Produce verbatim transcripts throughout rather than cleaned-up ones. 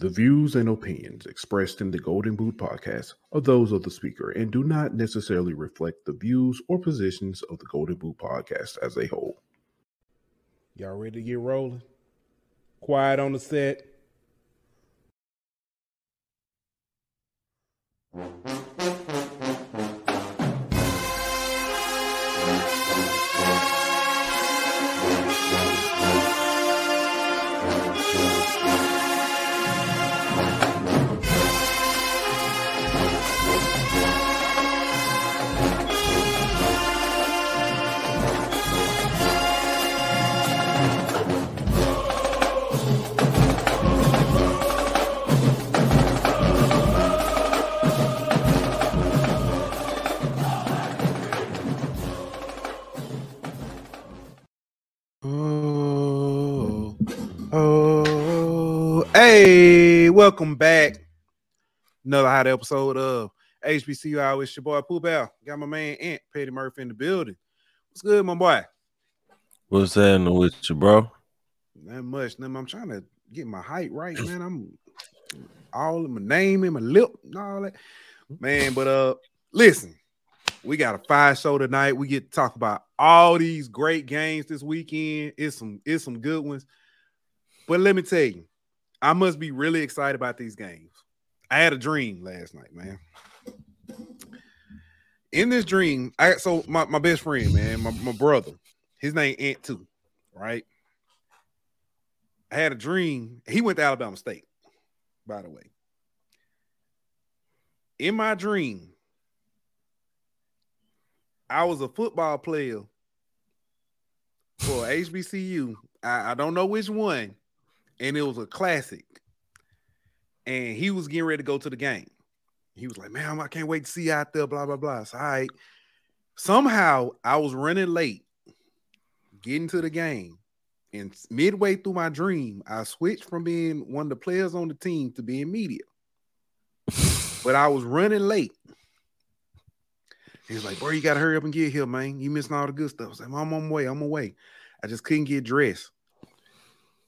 The views and opinions expressed in the Golden Boot podcast are those of the speaker and do not necessarily reflect the views or positions of the Golden Boot podcast as a whole. Y'all ready to get rolling? Quiet on the set. Hey, welcome back. Another hot episode of H B C U. It's your boy Pooh Bell. Got my man Aunt Petty Murphy in the building. What's good, my boy? What's happening with you, bro? Not much. I'm trying to get my height right, man. I'm all in my name and my lip and all that. Man, but uh, listen, we got a fire show tonight. We get to talk about all these great games this weekend. It's some, it's some good ones. But let me tell you, I must be really excited about these games. I had a dream last night, man. In this dream, I so my, my best friend, man, my, my brother, his name Ant too, right? I had a dream. He went to Alabama State, by the way. In my dream, I was a football player for H B C U. I, I don't know which one. And it was a classic. And he was getting ready to go to the game. He was like, man, I can't wait to see you out there, blah, blah, blah. So, all right. Somehow, I was running late, getting to the game. And midway through my dream, I switched from being one of the players on the team to being media. But I was running late. He was like, bro, you got to hurry up and get here, man. You missing all the good stuff. I was like, I'm on my way. I'm on my way. I just couldn't get dressed.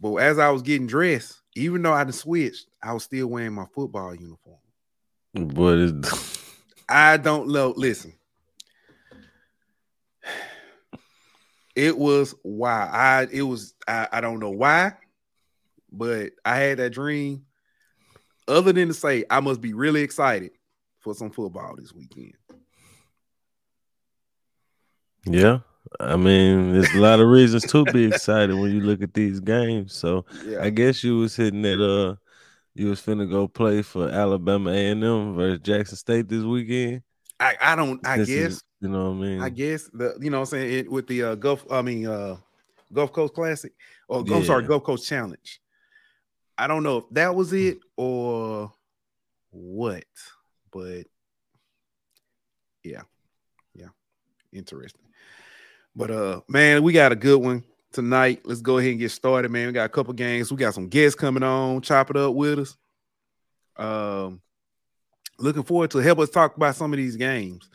But as I was getting dressed, even though I done switched, I was still wearing my football uniform. But it's... I don't know. Listen, it was why I it was I, I don't know why, but I had that dream. Other than to say, I must be really excited for some football this weekend. Yeah. I mean, there's a lot of reasons to be excited when you look at these games. So yeah. I guess you was hitting that uh, you was finna go play for Alabama A and M versus Jackson State this weekend. I, I don't. I this guess is, you know what I mean. I guess the you know what I'm saying it, with the uh, Gulf. I mean, uh, Gulf Coast Classic or yeah. I'm sorry, Gulf Coast Challenge. I don't know if that was it or what, but yeah, yeah, interesting. But, uh, man, we got a good one tonight. Let's go ahead and get started, man. We got a couple games. We got some guests coming on. Chop it up with us. Um, looking forward to help us talk about some of these games.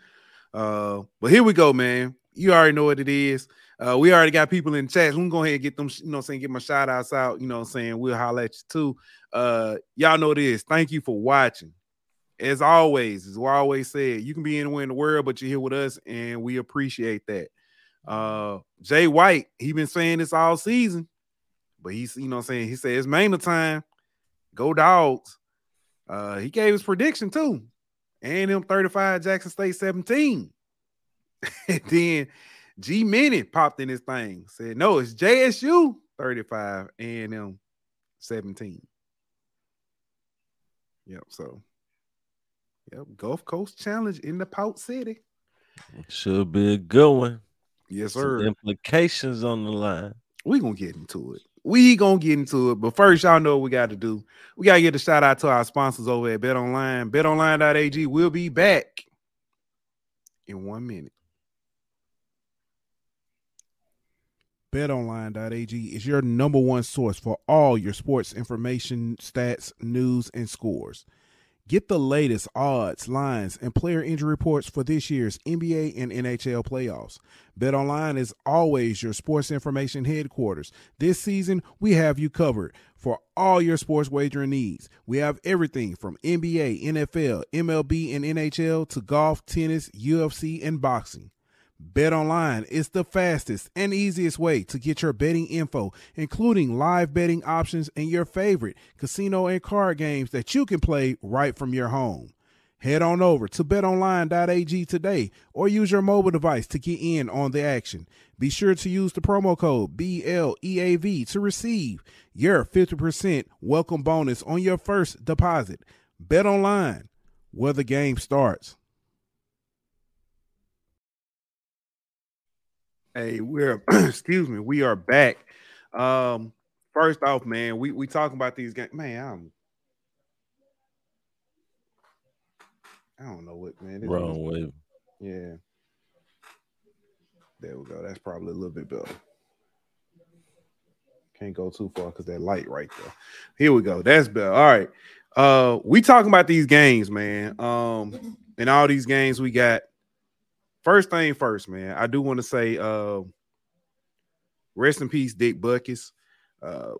Uh, but here we go, man. You already know what it is. Uh, we already got people in the chat. So we can go ahead and get them, you know what I'm saying, get my shout-outs out. You know what I'm saying? We'll holler at you, too. Uh, y'all know this. Thank you for watching. As always, as we always said, you can be anywhere in the world, but you're here with us, and we appreciate that. Uh, Jay White, he been saying this all season, but he's, you know what I'm saying, he said it's Mainer time, go Dogs. Uh, he gave his prediction too, A and M thirty-five, Jackson State seventeen. And then G Minnie popped in his thing, said no, it's J S U thirty-five, A and M seventeen. Yep, so yep, Gulf Coast Challenge in the Pout City. Should be a good one. Yes, sir. Some implications on the line. We're going to get into it. We're going to get into it. But first, y'all know what we got to do. We got to get a shout out to our sponsors over at BetOnline. BetOnline.ag. We'll be back in one minute. BetOnline.ag is your number one source for all your sports information, stats, news, and scores. Get the latest odds, lines, and player injury reports for this year's N B A and N H L playoffs. BetOnline is always your sports information headquarters. This season, we have you covered for all your sports wagering needs. We have everything from N B A, N F L, M L B, and N H L to golf, tennis, U F C, and boxing. BetOnline is the fastest and easiest way to get your betting info, including live betting options and your favorite casino and card games that you can play right from your home. Head on over to bet online dot a g today or use your mobile device to get in on the action. Be sure to use the promo code B L E A V to receive your fifty percent welcome bonus on your first deposit. BetOnline, where the game starts. Hey, we're excuse me, we are back. Um, first off, man, we we talking about these games. Man, I'm I don't know what man. This Wrong way. Yeah. There we go. That's probably a little bit better. Can't go too far because that light right there. Here we go. That's better. All right. Uh, we talking about these games, man. Um, and all these games we got. First thing first, man, I do want to say uh, rest in peace, Dick Buckus. Uh,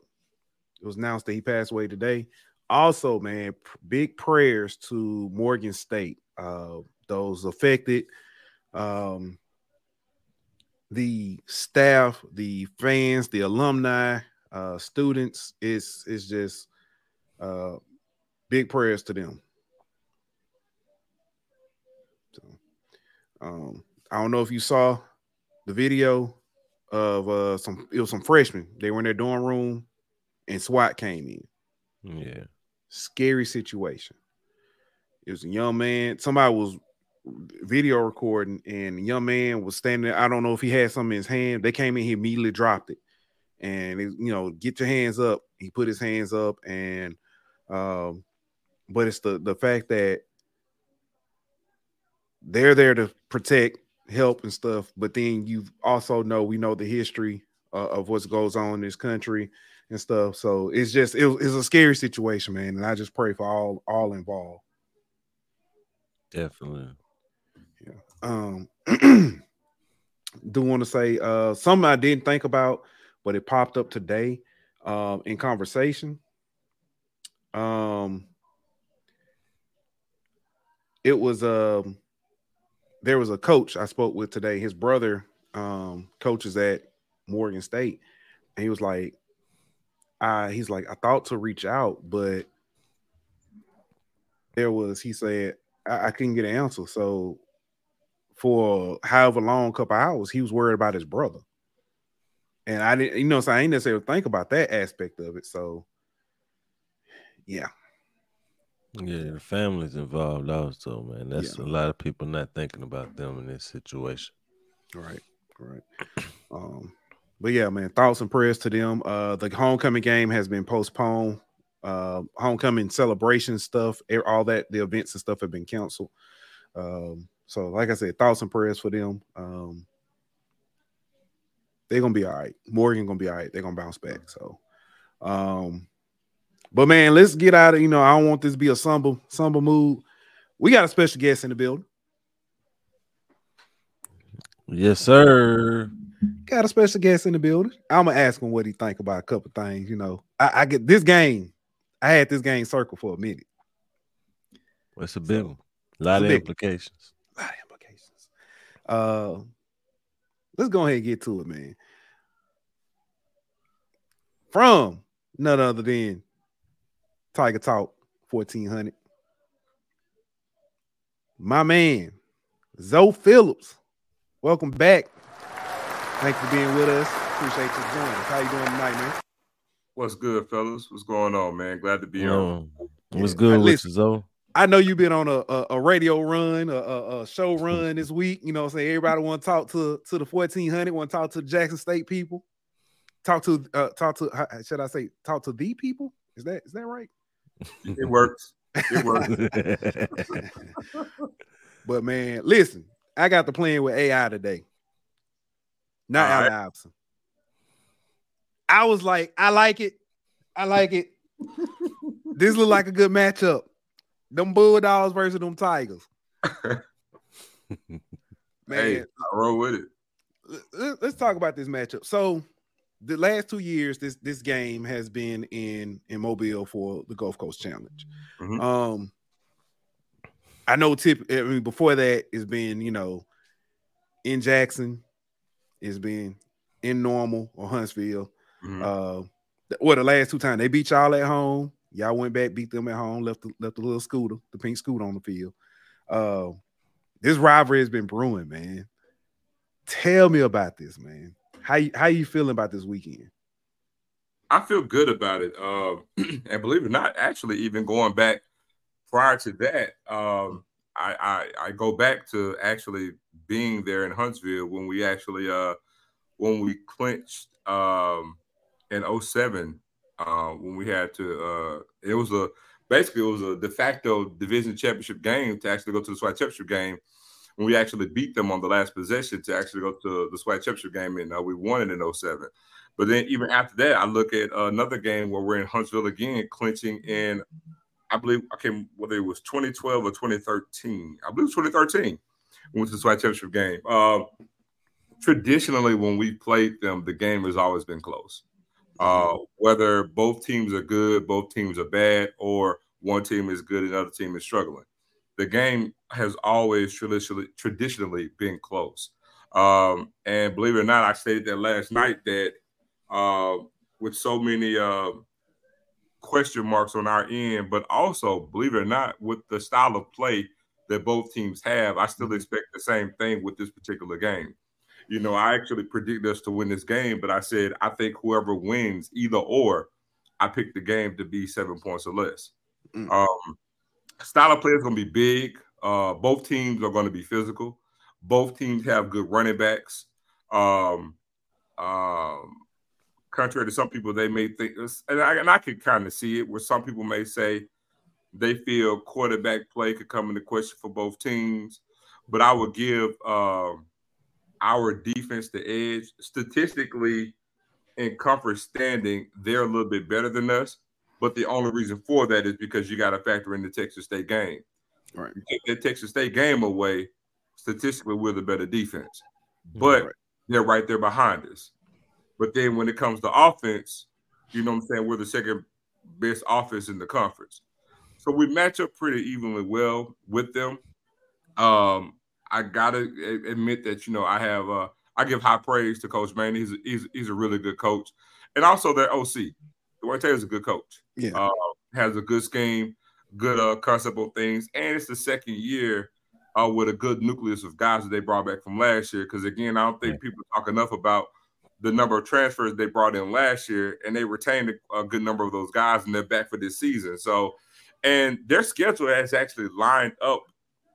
it was announced that he passed away today. Also, man, p- big prayers to Morgan State, uh, those affected, um, the staff, the fans, the alumni, uh, students. It's, it's just uh, big prayers to them. Um, I don't know if you saw the video of uh, some it was some freshmen. They were in their dorm room and SWAT came in. Yeah. Scary situation. It was a young man. Somebody was video recording and the young man was standing there. I don't know if he had something in his hand. They came in, he immediately dropped it. And, it, you know, get your hands up. He put his hands up. And um, but it's the, the fact that they're there to protect, help, and stuff. But then you also know we know the history uh, of what goes on in this country and stuff. So it's just it, it's a scary situation, man. And I just pray for all all involved. Definitely. Yeah. Um. Do want to say uh, something I didn't think about, but it popped up today uh, in conversation. Um. It was a. Um, There was a coach I spoke with today. His brother um, coaches at Morgan State. And he was like, I, he's like, I thought to reach out, but there was, he said, I, I couldn't get an answer. So for however long, couple hours, he was worried about his brother. And I didn't, you know, so I ain't necessarily think about that aspect of it. So, yeah. Yeah, the family's involved also, man. That's yeah. A lot of people not thinking about them in this situation. Right, right. Um, but yeah, man, thoughts and prayers to them. Uh, the homecoming game has been postponed. Uh, homecoming celebration stuff, all that, the events and stuff have been canceled. Um, so like I said, thoughts and prayers for them. Um, they're going to be all right. Morgan going to be all right. They're going to bounce back. So, um, But, man, let's get out of, you know, I don't want this to be a somber, somber mood. We got a special guest in the building. Yes, sir. Got a special guest in the building. I'm going to ask him what he think about a couple things, you know. I, I get this game. I had this game circled for a minute. Well, it's a big one. A lot of implications. A lot of implications. Uh, let's go ahead and get to it, man. From none other than Tiger Talk fourteen hundred. My man, Zoe Phillips. Welcome back. Thanks for being with us. Appreciate you joining us. How you doing tonight, man? What's good, fellas? What's going on, man? Glad to be on. Um, what's yeah. good now, listen, with you, Zoe? I know you've been on a, a, a radio run, a, a, a show run this week. You know what I'm saying? Everybody want to talk to, to the fourteen hundred, want to talk to the Jackson State people. Talk to, uh, talk to, how, should I say, talk to the people? Is that is that right? It works. It works. But, man, listen, I got to playing with A I today. Not Allen right. Iverson. I was like, I like it. I like it. This looked like a good matchup. Them Bulldogs versus them Tigers. Man, hey, I roll with it. Let's talk about this matchup. So, the last two years, this this game has been in, in Mobile for the Gulf Coast Challenge. Mm-hmm. Um, I know tip. I mean, before that, it's been, you know, in Jackson, it's been in Normal or Huntsville. Mm-hmm. Uh, well, the last two times they beat y'all at home. Y'all went back, beat them at home, left the, left the little scooter, the pink scooter on the field. Uh, this rivalry has been brewing, man. Tell me about this, man. How you, how you feeling about this weekend? I feel good about it. Uh, and believe it or not, actually, even going back prior to that, um, I, I I go back to actually being there in Huntsville when we actually uh, when we clinched um, in oh seven. Uh, when we had to, uh, it was a basically it was a de facto division championship game to actually go to the SWAC championship game. When we actually beat them on the last possession to actually go to the SWAC championship game, and uh, we won it in oh seven. But then even after that, I look at another game where we're in Huntsville again, clinching in, I believe, okay, whether it was twenty twelve or twenty thirteen. I believe it was twenty thirteen. We went to the SWAC championship game. Uh, traditionally, when we played them, the game has always been close. Uh, whether both teams are good, both teams are bad, or one team is good and the other team is struggling. The game has always traditionally, traditionally been close. Um, and believe it or not, I stated that last night that uh, with so many uh, question marks on our end, but also, believe it or not, with the style of play that both teams have, I still expect the same thing with this particular game. You know, I actually predicted us to win this game, but I said, I think whoever wins, either or, I picked the game to be seven points or less. Mm-hmm. Um, style of play is going to be big. Uh, both teams are going to be physical. Both teams have good running backs. Um, um, contrary to some people, they may think, and I, and I can kind of see it, where some people may say they feel quarterback play could come into question for both teams. But I would give um, – our defense the edge. Statistically, in comfort standing, they're a little bit better than us, but the only reason for that is because you got to factor in the Texas State game. Right. You take that Texas State game away, statistically, we're the better defense, but right. they're right there behind us. But then when it comes to offense, you know what I'm saying, we're the second best offense in the conference. So we match up pretty evenly well with them. Um, I gotta admit that, you know, I have uh, I give high praise to Coach Manning. He's a, he's he's a really good coach, and also their O C, Edward Waters, is a good coach. Yeah, uh, has a good scheme, good uh, concept of things, and it's the second year uh, with a good nucleus of guys that they brought back from last year. Because again, I don't think people talk enough about the number of transfers they brought in last year, and they retained a good number of those guys, and they're back for this season. So, and their schedule has actually lined up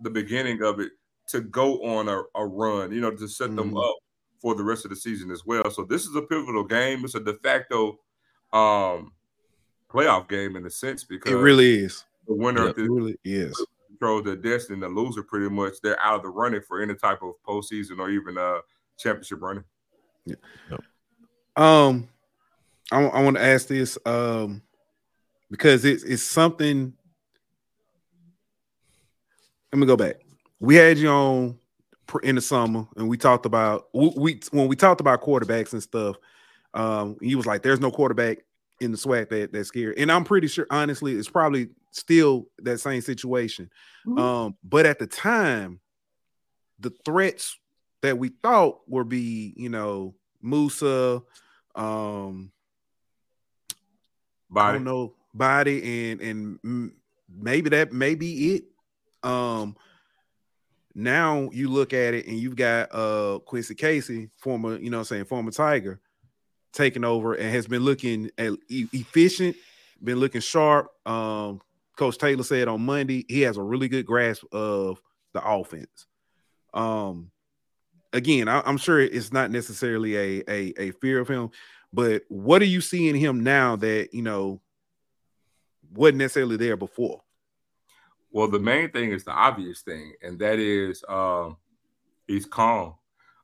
the beginning of it to go on a, a run, you know, to set them mm-hmm. up for the rest of the season as well. So this is a pivotal game. It's a de facto um, playoff game in a sense, because it really is. The winner yeah, of this really is. Controls their destiny. The loser, pretty much, they're out of the running for any type of postseason or even a championship running. Yeah. Yep. Um, I, I want to ask this um, because it's it's something. Let me go back. We had you on in the summer, and we talked about we, we when we talked about quarterbacks and stuff. Um, he was like, "There's no quarterback in the SWAC that that's scared," and I'm pretty sure, honestly, it's probably still that same situation. Mm-hmm. Um, but at the time, the threats that we thought would be, you know, Musa, um, body, I don't know, body, and and maybe that may be it. Um. Now you look at it and you've got uh Quincy Casey, former, you know what I'm saying, former Tiger, taking over and has been looking at e- efficient, been looking sharp. Um, Coach Taylor said on Monday he has a really good grasp of the offense. Um, again, I- I'm sure it's not necessarily a, a a fear of him, but what are you seeing him now that, you know, wasn't necessarily there before? Well, the main thing is the obvious thing, and that is uh, he's calm.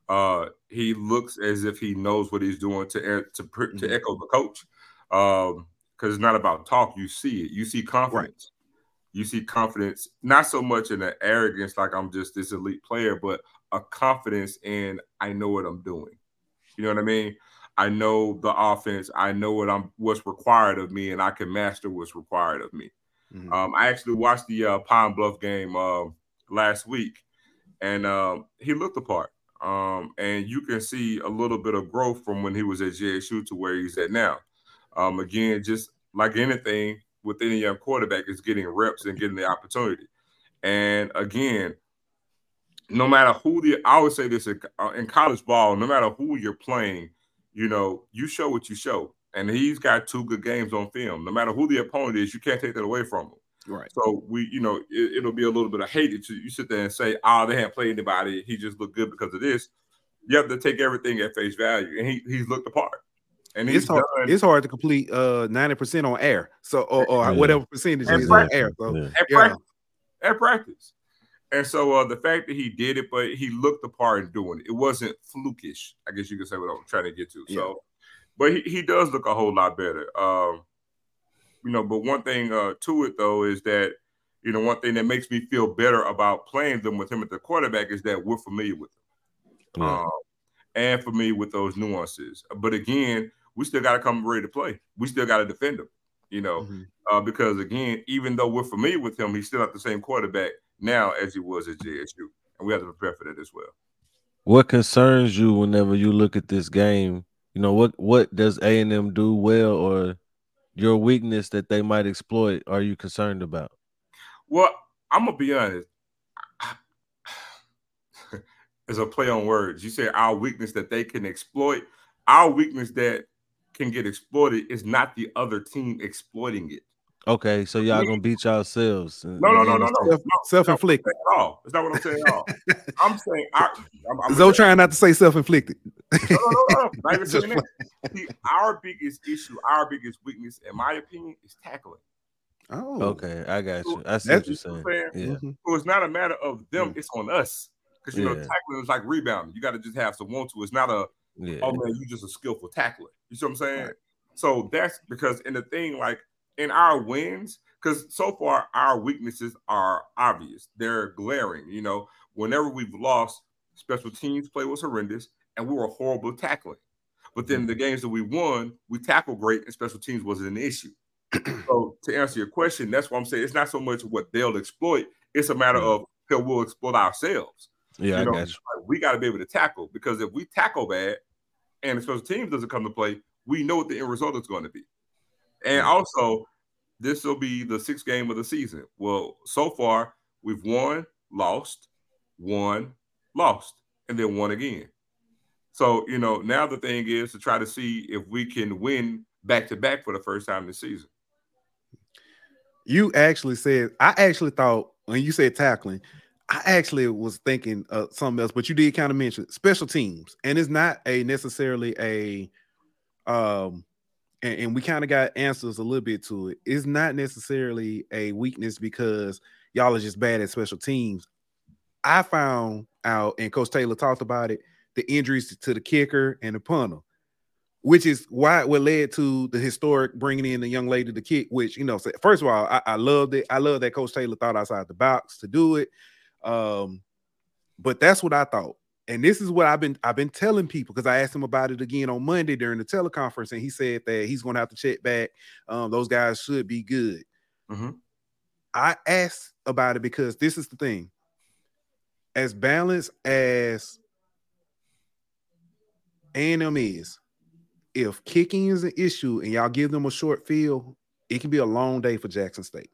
Uh, he looks as if he knows what he's doing, to to, to mm-hmm. echo the coach, because um, it's not about talk. You see it. You see confidence. Right. you see confidence, not so much in an arrogance like I'm just this elite player, but a confidence in I know what I'm doing. You know what I mean? I know the offense. I know what I'm what's required of me, and I can master what's required of me. Mm-hmm. Um, I actually watched the uh, Pine Bluff game uh, last week, and um, he looked the part. Um, and you can see a little bit of growth from when he was at J S U to where he's at now. Um, again, just like anything with any young quarterback, is getting reps and getting the opportunity. And again, no matter who the, I would say this in college ball, no matter who you're playing, you know, you show what you show. And he's got two good games on film. No matter who the opponent is, you can't take that away from him. Right. So we, you know, it, it'll be a little bit of hate. You, you sit there and say, "Ah, oh, they haven't played anybody. He just looked good because of this." You have to take everything at face value, and he he's looked the part. And he's it's hard. Done. It's hard to complete uh ninety percent on air, so or, or yeah. whatever percentage is on air. So yeah. at, yeah. practice, at practice, and so uh, the fact that he did it, but he looked the part in doing it. It wasn't flukish, I guess you could say. What I'm trying to get to, yeah. so. But he, he does look a whole lot better. Um, you know, but one thing uh, to it, though, is that, you know, one thing that makes me feel better about playing them with him at the quarterback is that we're familiar with him yeah. um, and familiar with those nuances. But again, we still got to come ready to play. We still got to defend him, you know, mm-hmm. uh, because, again, even though we're familiar with him, he's still not the same quarterback now as he was at J S U. And we have to prepare for that as well. What concerns you whenever you look at this game? You know, what, what does A and M do well or your weakness that they might exploit are you concerned about? Well, I'm going to be honest. It's a play on words. You say our weakness that they can exploit. Our weakness that can get exploited is not the other team exploiting it. Okay, so y'all going to beat yourselves. No, no, no, no, no. Self-inflicted. At all. It's not what I'm saying at all. I'm saying – Zoe trying not to say self-inflicted. No, no, no, no. Not even saying that. See, our biggest issue, our biggest weakness, in my opinion, is tackling. Oh. Okay, I got you. I see what you're saying. Yeah. So it's not a matter of them. It's on us. Because, you know, tackling is like rebounding. You got to just have some want to. It's not a, oh, man, you just a skillful tackler. You see what I'm saying? So that's because in the thing, like – in our wins, because so far our weaknesses are obvious. They're glaring, you know. Whenever we've lost, special teams play was horrendous, and we were horrible tackling. But then the games that we won, we tackled great, and special teams wasn't an issue. So to answer your question, that's why I'm saying it's not so much what they'll exploit. It's a matter of how we'll exploit ourselves. Yeah, you know? I guess. Like, we got to be able to tackle, because if we tackle bad and the special teams doesn't come to play, we know what the end result is going to be. And also, this will be the sixth game of the season. Well, so far, we've won, lost, won, lost, and then won again. So, you know, now the thing is to try to see if we can win back-to-back for the first time this season. You actually said – I actually thought when you said tackling, I actually was thinking uh, something else, but you did kind of mention it, special teams. And it's not a necessarily a um, – And, and we kind of got answers a little bit to it. It's not necessarily a weakness because y'all are just bad at special teams. I found out, and Coach Taylor talked about it, the injuries to the kicker and the punter, which is why what led to the historic bringing in the young lady to kick, which, you know, first of all, I, I loved it. I love that Coach Taylor thought outside the box to do it. Um, but that's what I thought. And this is what I've been I've been telling people, because I asked him about it again on Monday during the teleconference, and he said that he's going to have to check back. Um, those guys should be good. Mm-hmm. I asked about it because this is the thing. As balanced as A and M is, if kicking is an issue and y'all give them a short field, it can be a long day for Jackson State.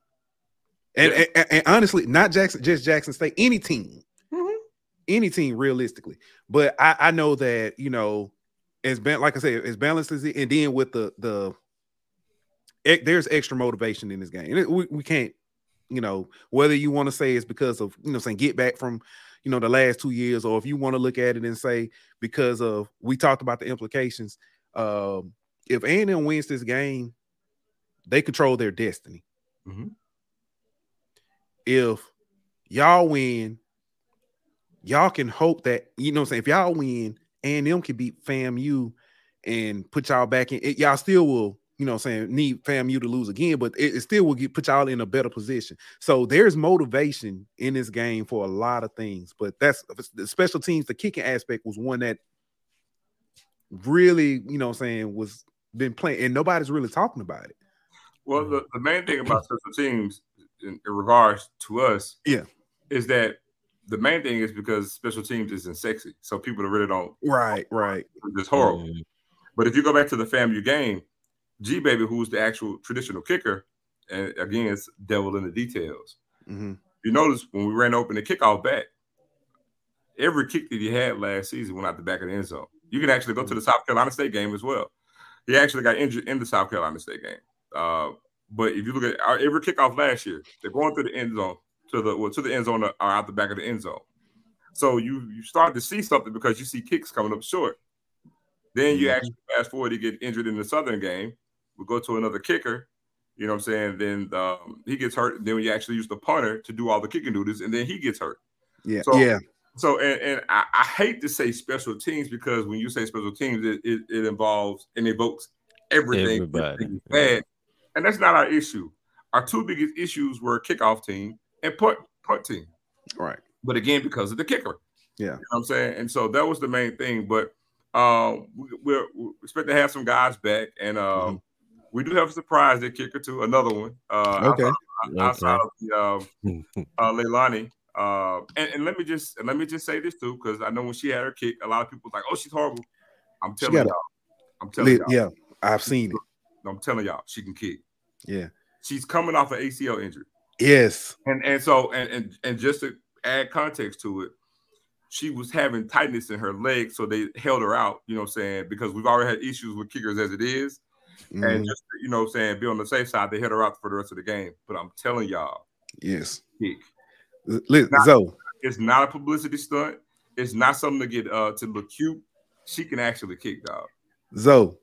And, yeah. and, and honestly, not Jackson, just Jackson State, any team. Any team realistically, but I, I know that, you know, as ba- like I said, as balanced as it, and then with the the ec- there's extra motivation in this game, and it, we, we can't, you know, whether you want to say it's because of, you know, saying get back from, you know, the last two years, or if you want to look at it and say because of we talked about the implications. Um, if A and M wins this game, they control their destiny. Mm-hmm. If y'all win. Y'all can hope that, you know what I'm saying, if y'all win, A and M can beat FAMU and put y'all back in. It, y'all still will you know what I'm saying, need FAMU to lose again, but it, it still will get, put y'all in a better position. So there's motivation in this game for a lot of things, but that's the special teams. The kicking aspect was one that really, you know what I'm saying, was been playing, and nobody's really talking about it. Well, the, the main thing about special teams in, in regards to us, yeah, is that the main thing is because special teams isn't sexy, so people really don't. Right, right. It's horrible. Mm-hmm. But if you go back to the FAMU game, G Baby, who's the actual traditional kicker, and again, it's devil in the details. Mm-hmm. You notice when we ran open the kickoff back, every kick that he had last season went out the back of the end zone. You can actually go to the South Carolina State game as well. He actually got injured in the South Carolina State game. Uh, but if you look at our, every kickoff last year, they're going through the end zone to the well, to the end zone or out the back of the end zone. So you you start to see something because you see kicks coming up short. Then you mm-hmm. actually fast forward to get injured in the Southern game. We go to another kicker, you know what I'm saying? Then um, he gets hurt. Then we actually use the punter to do all the kicking duties, and then he gets hurt. Yeah, so, yeah. So and, and I, I hate to say special teams, because when you say special teams, it, it, it involves and evokes everything. everything bad. Yeah. And that's not our issue. Our two biggest issues were kickoff team and punt, punt team. Right. But again, because of the kicker. Yeah. You know what I'm saying? And so that was the main thing. But um, we, we're, we expect to have some guys back. And um, mm-hmm. we do have a surprise at kicker, too. Another one. Uh, okay. Outside, outside okay. of the, um, uh, Leilani. Uh, and, and let me just and let me just say this, too, because I know when she had her kick, a lot of people was like, oh, she's horrible. I'm telling y'all. I'm telling y'all. Yeah, I've seen it. I'm telling y'all, she can kick. Yeah. She's coming off an A C L injury. Yes. And and so, and, and, and just to add context to it, she was having tightness in her leg, so they held her out, you know what I'm saying, because we've already had issues with kickers as it is. Mm-hmm. And just, you know what I'm saying, be on the safe side, they held her out for the rest of the game. But I'm telling y'all. Yes. Kick. It's not, so. It's not a publicity stunt. It's not something to get uh, to look cute. She can actually kick, dog. So.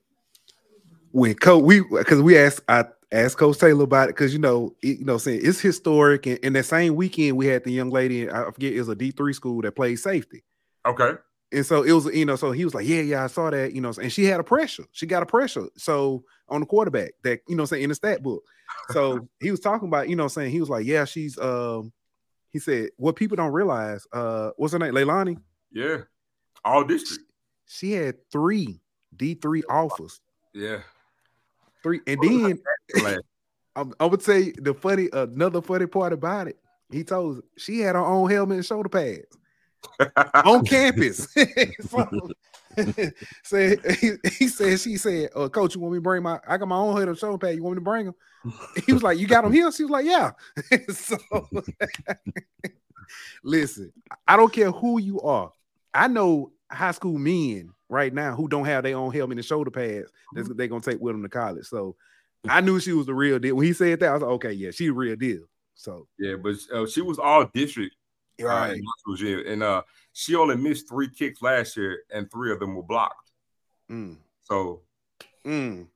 When Coach, we because we asked, I asked Coach Taylor about it, because you know, it, you know, saying it's historic. And, and that same weekend, we had the young lady, in, I forget, it was a D three school that played safety. Okay. And so it was, you know, so he was like, yeah, yeah, I saw that, you know, and she had a pressure. She got a pressure. So on the quarterback that, you know, saying in the stat book. So he was talking about, you know, saying he was like, yeah, she's, um, he said, what people don't realize, uh, what's her name? Leilani. Yeah. All district. She, she had three D three offers. Yeah. Three and then I, I would say the funny, another funny part about it. He told us she had her own helmet and shoulder pads on campus. so, so he, he said, she said, uh, "Coach, you want me to bring my? I got my own helmet and shoulder pad. You want me to bring them?" He was like, "You got them here?" She was like, "Yeah." So listen, I don't care who you are. I know high school men right now who don't have their own helmet and shoulder pads that's they're gonna take with them to college. So I knew she was the real deal. When he said that, I was like, okay, yeah, she's the real deal. So yeah, but uh, she was all district, right? Uh, and uh, she only missed three kicks last year, and three of them were blocked. Mm. So, mm.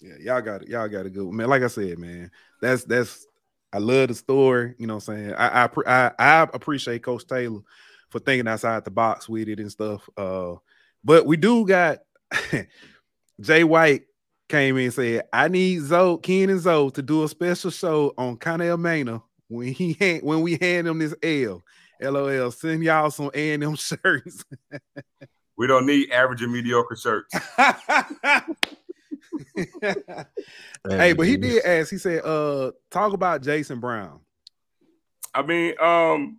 yeah, y'all got it. Y'all got a good one, man. Like I said, man, that's that's I love the story. You know what I'm saying? I I I, I appreciate Coach Taylor for thinking outside the box with it and stuff. Uh, But we do got Jay White came in and said, I need Zoe, Ken and Zoe to do a special show on Connell Manor when he hand, when we hand him this L. LOL. Send y'all some A and M shirts. We don't need average and mediocre shirts. Hey, but he did ask, he said, uh, talk about Jason Brown. I mean, um,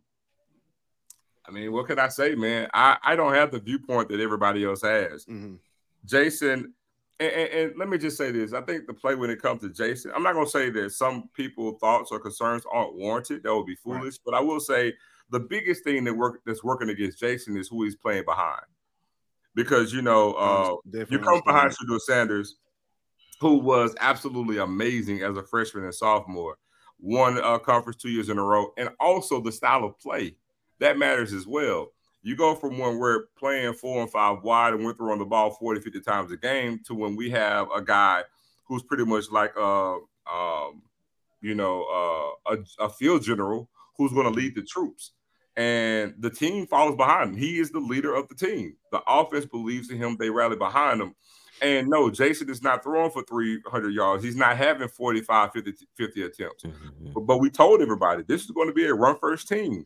I mean, what can I say, man? I, I don't have the viewpoint that everybody else has. Mm-hmm. Jason, and, and, and let me just say this. I think the play when it comes to Jason, I'm not going to say that some people's thoughts or concerns aren't warranted. That would be foolish. Right. But I will say the biggest thing that work, that's working against Jason is who he's playing behind. Because, you know, uh, you come behind Shador Sanders, who was absolutely amazing as a freshman and sophomore, won uh, conference two years in a row, and also the style of play. That matters as well. You go from when we're playing four and five wide and we're throwing the ball forty, fifty times a game to when we have a guy who's pretty much like, a, um, you know, uh, a, a field general who's going to lead the troops. And the team follows behind him. He is the leader of the team. The offense believes in him. They rally behind him. And no, Jason is not throwing for three hundred yards. He's not having forty-five, fifty, fifty attempts. Mm-hmm. But, but we told everybody this is going to be a run first team.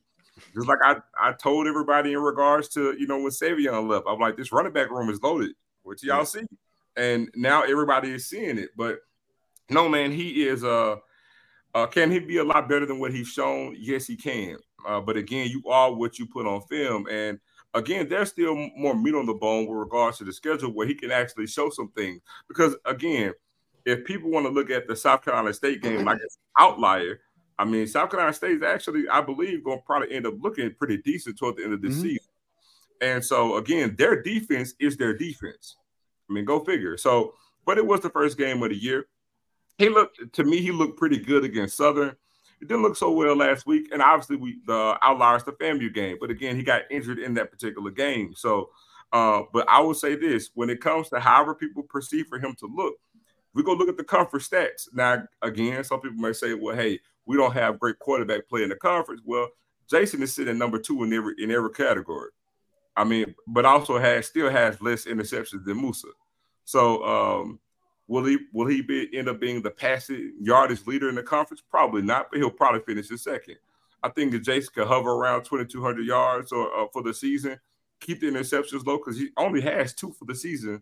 Just like I, I told everybody in regards to, you know, when Savion left, I'm like, this running back room is loaded, which y'all see. And now everybody is seeing it. But no, man, he is uh, – uh, can he be a lot better than what he's shown? Yes, he can. Uh, but, again, you are what you put on film. And, again, there's still more meat on the bone with regards to the schedule where he can actually show some things. Because, again, if people want to look at the South Carolina State game like it's an outlier, I mean, South Carolina State is actually, I believe, going to probably end up looking pretty decent toward the end of the mm-hmm. season. And so, again, their defense is their defense. I mean, go figure. So, but it was the first game of the year. He looked, to me, he looked pretty good against Southern. It didn't look so well last week. And obviously, we the outliers, the FAMU game. But again, he got injured in that particular game. So, uh, but I will say this, when it comes to however people perceive for him to look, we go look at the conference stats. Now, again, some people may say, well, hey, we don't have great quarterback play in the conference. Well, Jason is sitting number two in every in every category. I mean, but also has still has less interceptions than Musa. So um, will he will he be, end up being the passing yardage leader in the conference? Probably not, but he'll probably finish in second. I think that Jason could hover around twenty-two hundred yards or uh, for the season, keep the interceptions low because he only has two for the season.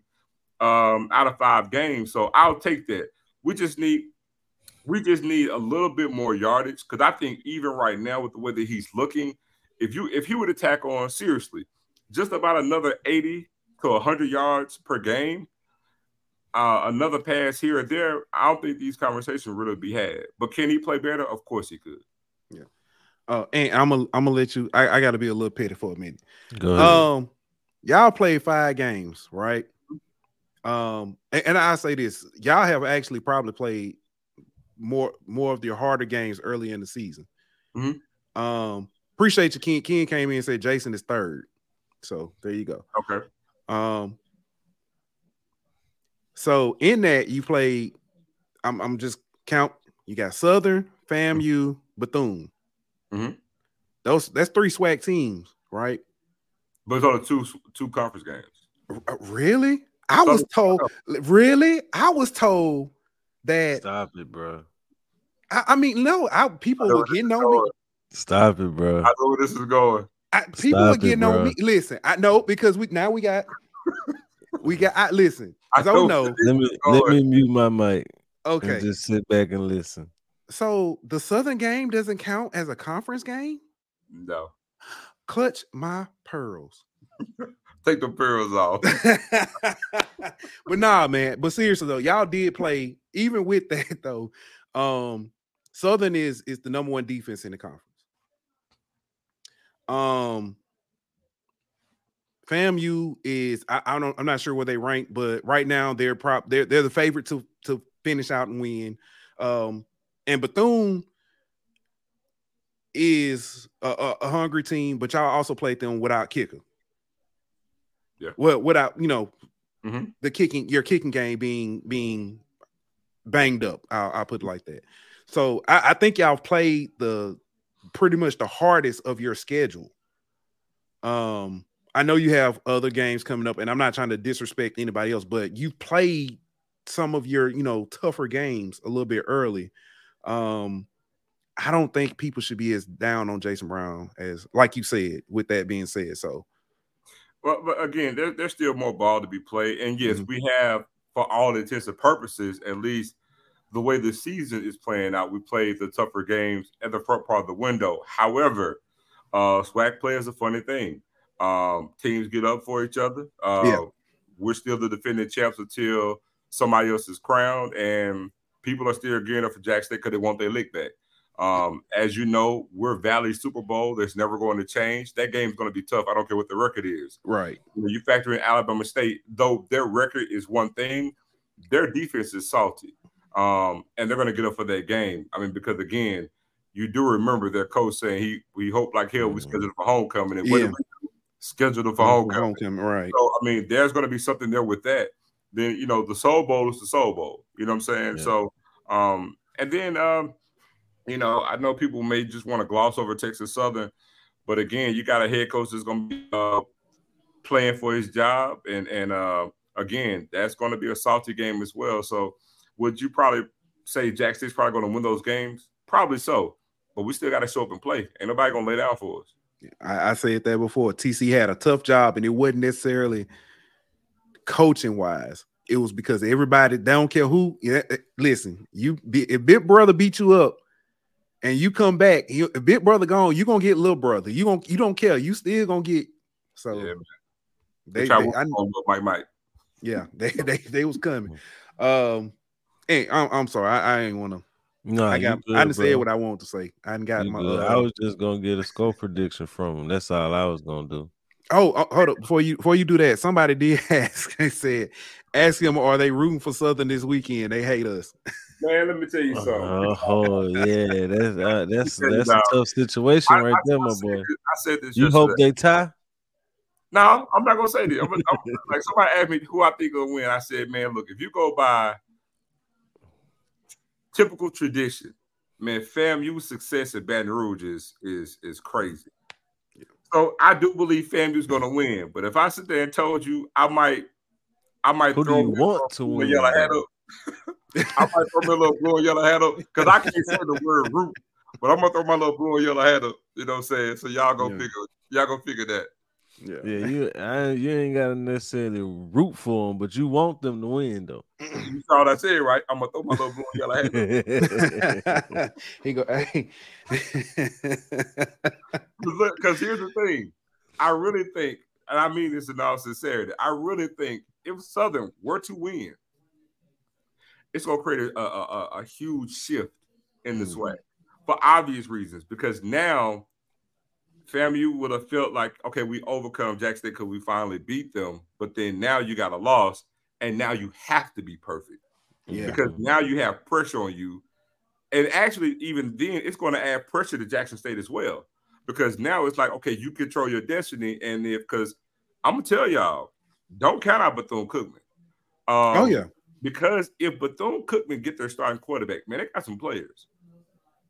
Um, out of five games, so I'll take that. We just need, we just need a little bit more yardage because I think even right now with the way that he's looking, if you if he were to tack on seriously, just about another eighty to a hundred yards per game, uh, another pass here or there, I don't think these conversations really be had. But can he play better? Of course he could. Yeah. Uh, and I'm a, I'm gonna let you. I, I got to be a little petty for a minute. Go ahead. Um, y'all played five games, right? Um, and, and I say this, y'all have actually probably played more more of your harder games early in the season. Mm-hmm. Um, appreciate you, Ken. Ken came in and said Jason is third. So there you go. Okay. Um, so in that you played, I'm I'm just count. You got Southern, FAMU, mm-hmm. Bethune. Mm-hmm. Those that's three SWAC teams, right? But it's only two two conference games. R- really? I was told, really? I was told that. Stop it, bro. I, I mean, no, I, people I were getting on going. me. Stop it, bro. I know where this is going. I, people Stop were getting it, on me. Listen, I know because we now we got, we got, I listen. I don't know. Let me, let me mute my mic. Okay. And just sit back and listen. So the Southern game doesn't count as a conference game? No. Clutch my pearls. Take the pearls off. But nah, man. But seriously though, y'all did play, even with that though. Um, Southern is is the number one defense in the conference. Um FAMU is I, I don't I'm not sure where they rank, but right now they're prop they're they're the favorite to to finish out and win. Um and Bethune is a, a, a hungry team, but y'all also played them without kicker. Yeah. Well, without you know, mm-hmm. the kicking, your kicking game being being banged up, I'll, I'll put it like that. So I, I think y'all played the pretty much the hardest of your schedule. Um, I know you have other games coming up, and I'm not trying to disrespect anybody else, but you played some of your you know tougher games a little bit early. Um, I don't think people should be as down on Jason Brown as like you said. With that being said, so. Well, but again, there, there's still more ball to be played. And, yes, mm-hmm. we have, for all intents and purposes, at least the way the season is playing out, we played the tougher games at the front part of the window. However, uh, SWAC play is a funny thing. Um, teams get up for each other. Uh, yeah. We're still the defending champs until somebody else is crowned, and people are still gearing up for Jackson State because they want their lick back. Um, as you know, we're Valley Super Bowl. That's never going to change. That game's going to be tough. I don't care what the record is. Right. When you factor in Alabama State, though their record is one thing, their defense is salty. Um, and they're going to get up for that game. I mean, because again, you do remember their coach saying he we hope like hell we scheduled for homecoming. And yeah. what did we do? Scheduled for homecoming. homecoming. Right. So I mean, there's going to be something there with that. Then you know the Soul Bowl is the Soul Bowl. You know what I'm saying? Yeah. So um, and then um. You know, I know people may just want to gloss over Texas Southern, but again, you got a head coach that's going to be uh, playing for his job and and uh, again, that's going to be a salty game as well. So would you probably say Jack State's probably going to win those games? Probably so. But we still got to show up and play. Ain't nobody going to lay down for us. I, I said that before. T C had a tough job, and it wasn't necessarily coaching-wise. It was because everybody, they don't care who. Yeah, listen, you if big brother beat you up and you come back, you, if big brother gone, you're going to get little brother. You gonna, you don't care. You still going to get. So yeah, they, they, I know. Mike, Mike. Yeah, they, they, they was coming. Um, hey, I'm, I'm sorry. I, I ain't want to. No, I got. Good, I didn't say what I wanted to say. I didn't got you my. Good. I was just gonna get a score prediction from him. That's all I was gonna do. Oh, oh, hold up before you before you do that. Somebody did ask. They said, "Ask him, are they rooting for Southern this weekend? They hate us." Man, let me tell you something. Oh, oh yeah, that's uh, that's that's a tough situation I, right I, there, I, my I boy. This, I said this. You hope they tie? No, I'm not gonna say this. I'm gonna, I'm, like somebody asked me who I think will win. I said, man, look, if you go by typical tradition, man, FAMU's success at Baton Rouge is is, is crazy. Yeah. So I do believe FAMU's going to win. But if I sit there and told you, I might, I might Who throw do you me want to win? Yellow hat up. I might throw my little blue and yellow hat up because I can't say the word root, but I'm gonna throw my little blue and yellow hat up. You know what I'm saying? So y'all gonna yeah. figure, y'all gonna figure that. Yeah, yeah, you I, you ain't gotta necessarily root for them, but you want them to win though. You saw what I said, right? I'm gonna throw my little blue and yellow hat. He go, hey. Look, because here's the thing, I really think, and I mean this in all sincerity, I really think if Southern were to win, it's gonna create a a, a, a huge shift in the SWAC for obvious reasons, because now FAMU would have felt like, okay, we overcome Jackson State because we finally beat them, but then now you got a loss, and now you have to be perfect. Yeah. Because now you have pressure on you. And actually, even then, it's going to add pressure to Jackson State as well, because now it's like, okay, you control your destiny, and if, because I'm going to tell y'all, don't count out Bethune-Cookman. Um, oh, yeah. Because if Bethune-Cookman get their starting quarterback, man, they got some players.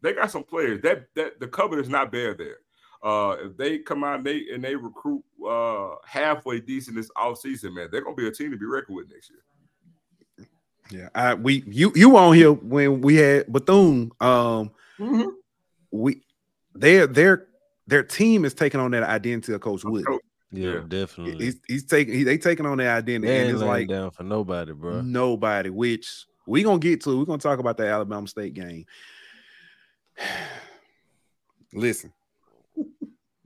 They got some players. That that the cupboard is not bare there. Uh, if they come out and they, and they recruit uh, halfway decent this offseason, man, they're going to be a team to be reckoned with next year. Yeah, I, we you you on here when we had Bethune. Um, mm-hmm. we their their their team is taking on that identity of Coach Wood. Yeah, yeah, definitely. He's he's taking he, they taking on that identity. They ain't and it's like down for nobody, bro. Nobody. Which we gonna get to. We're gonna talk about the Alabama State game. Listen.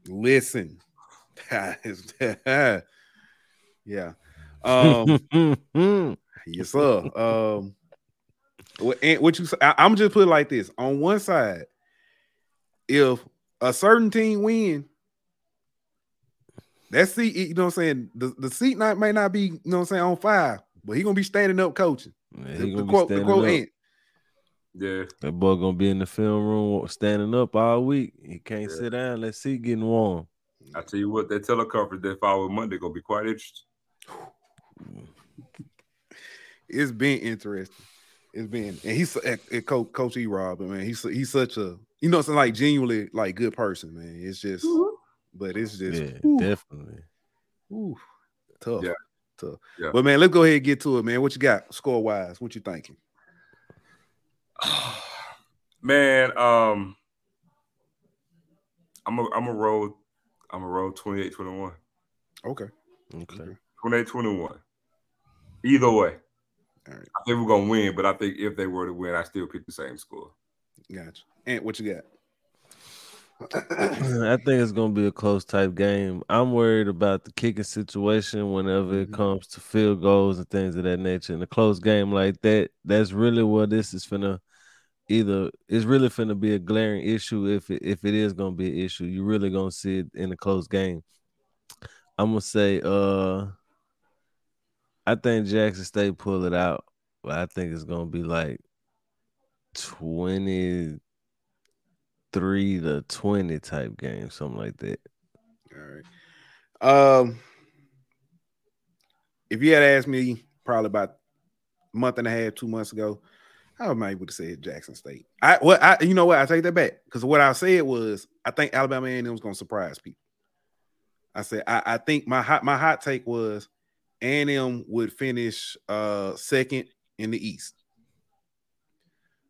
Listen, yeah, um, yes, sir. Um, and what you I, I'm just put it like this on one side, if a certain team win, that seat, you know what I'm saying, the, the seat not may not be, you know what I'm saying, on fire, but he's gonna be standing up coaching. Man, the, the, quote, the quote, end. Yeah, that boy gonna be in the film room standing up all week. He can't yeah. sit down. Let's see, getting warm. I tell you what, that teleconference that following Monday gonna be quite interesting. It's been interesting. It's been, and he's at, at Coach, Coach E. Rob, man. He's he's such a, you know, it's like genuinely like good person, man. It's just, mm-hmm. but it's just yeah, ooh, definitely ooh, tough, yeah. tough. Yeah. But man, let's go ahead and get to it, man. What you got score wise? What you thinking? Man, um, I'm a I'm a roll, I'm a roll twenty-eight twenty-one. Okay, okay, twenty-eight twenty-one. Either way, all right. I think we're gonna win, but I think if they were to win, I still pick the same score. Gotcha. And what you got? I think it's gonna be a close type game. I'm worried about the kicking situation whenever it comes to field goals and things of that nature. In a close game like that, that's really where this is finna. Either it's really finna be a glaring issue. If it, if it is gonna be an issue, you're really gonna see it in a close game. I'm gonna say, uh, I think Jackson State pull it out, but I think it's gonna be like twenty-three to twenty type game, something like that. All right. Um, if you had asked me probably about a month and a half, two months ago, I might would have said Jackson State. I well, I you know what? I take that back because what I said was I think Alabama A and M was going to surprise people. I said I, I think my hot my hot take was A and M would finish uh, second in the East.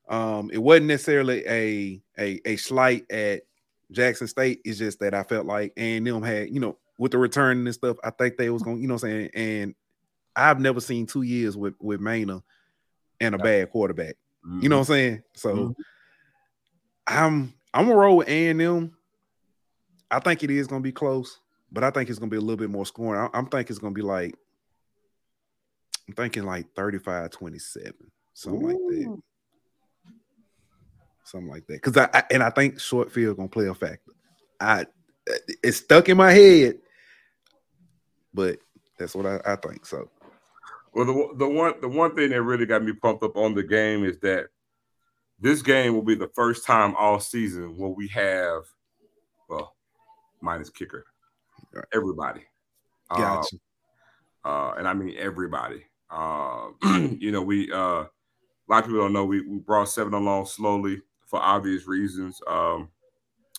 Um, it wasn't necessarily a, a a slight at Jackson State. It's just that I felt like A and M had, you know, with the return and stuff, I think they was going, you know what I'm saying? And I've never seen two years with, with Maina and a bad quarterback. Mm-hmm. You know what I'm saying? So mm-hmm. I'm I'm going to roll with A and M. I think it is going to be close, but I think it's going to be a little bit more scoring. I, I'm thinking it's going to be like, I'm thinking like thirty-five twenty-seven, something Ooh. like that. Something like that, because I, I and I think short field gonna play a factor. I it's stuck in my head, but that's what I, I think. So, well, the the one the one thing that really got me pumped up on the game is that this game will be the first time all season where we have, well, minus kicker, everybody. Gotcha. Uh, uh, and I mean everybody. Uh, you know, we uh, a lot of people don't know we we brought seven along slowly, for obvious reasons, um,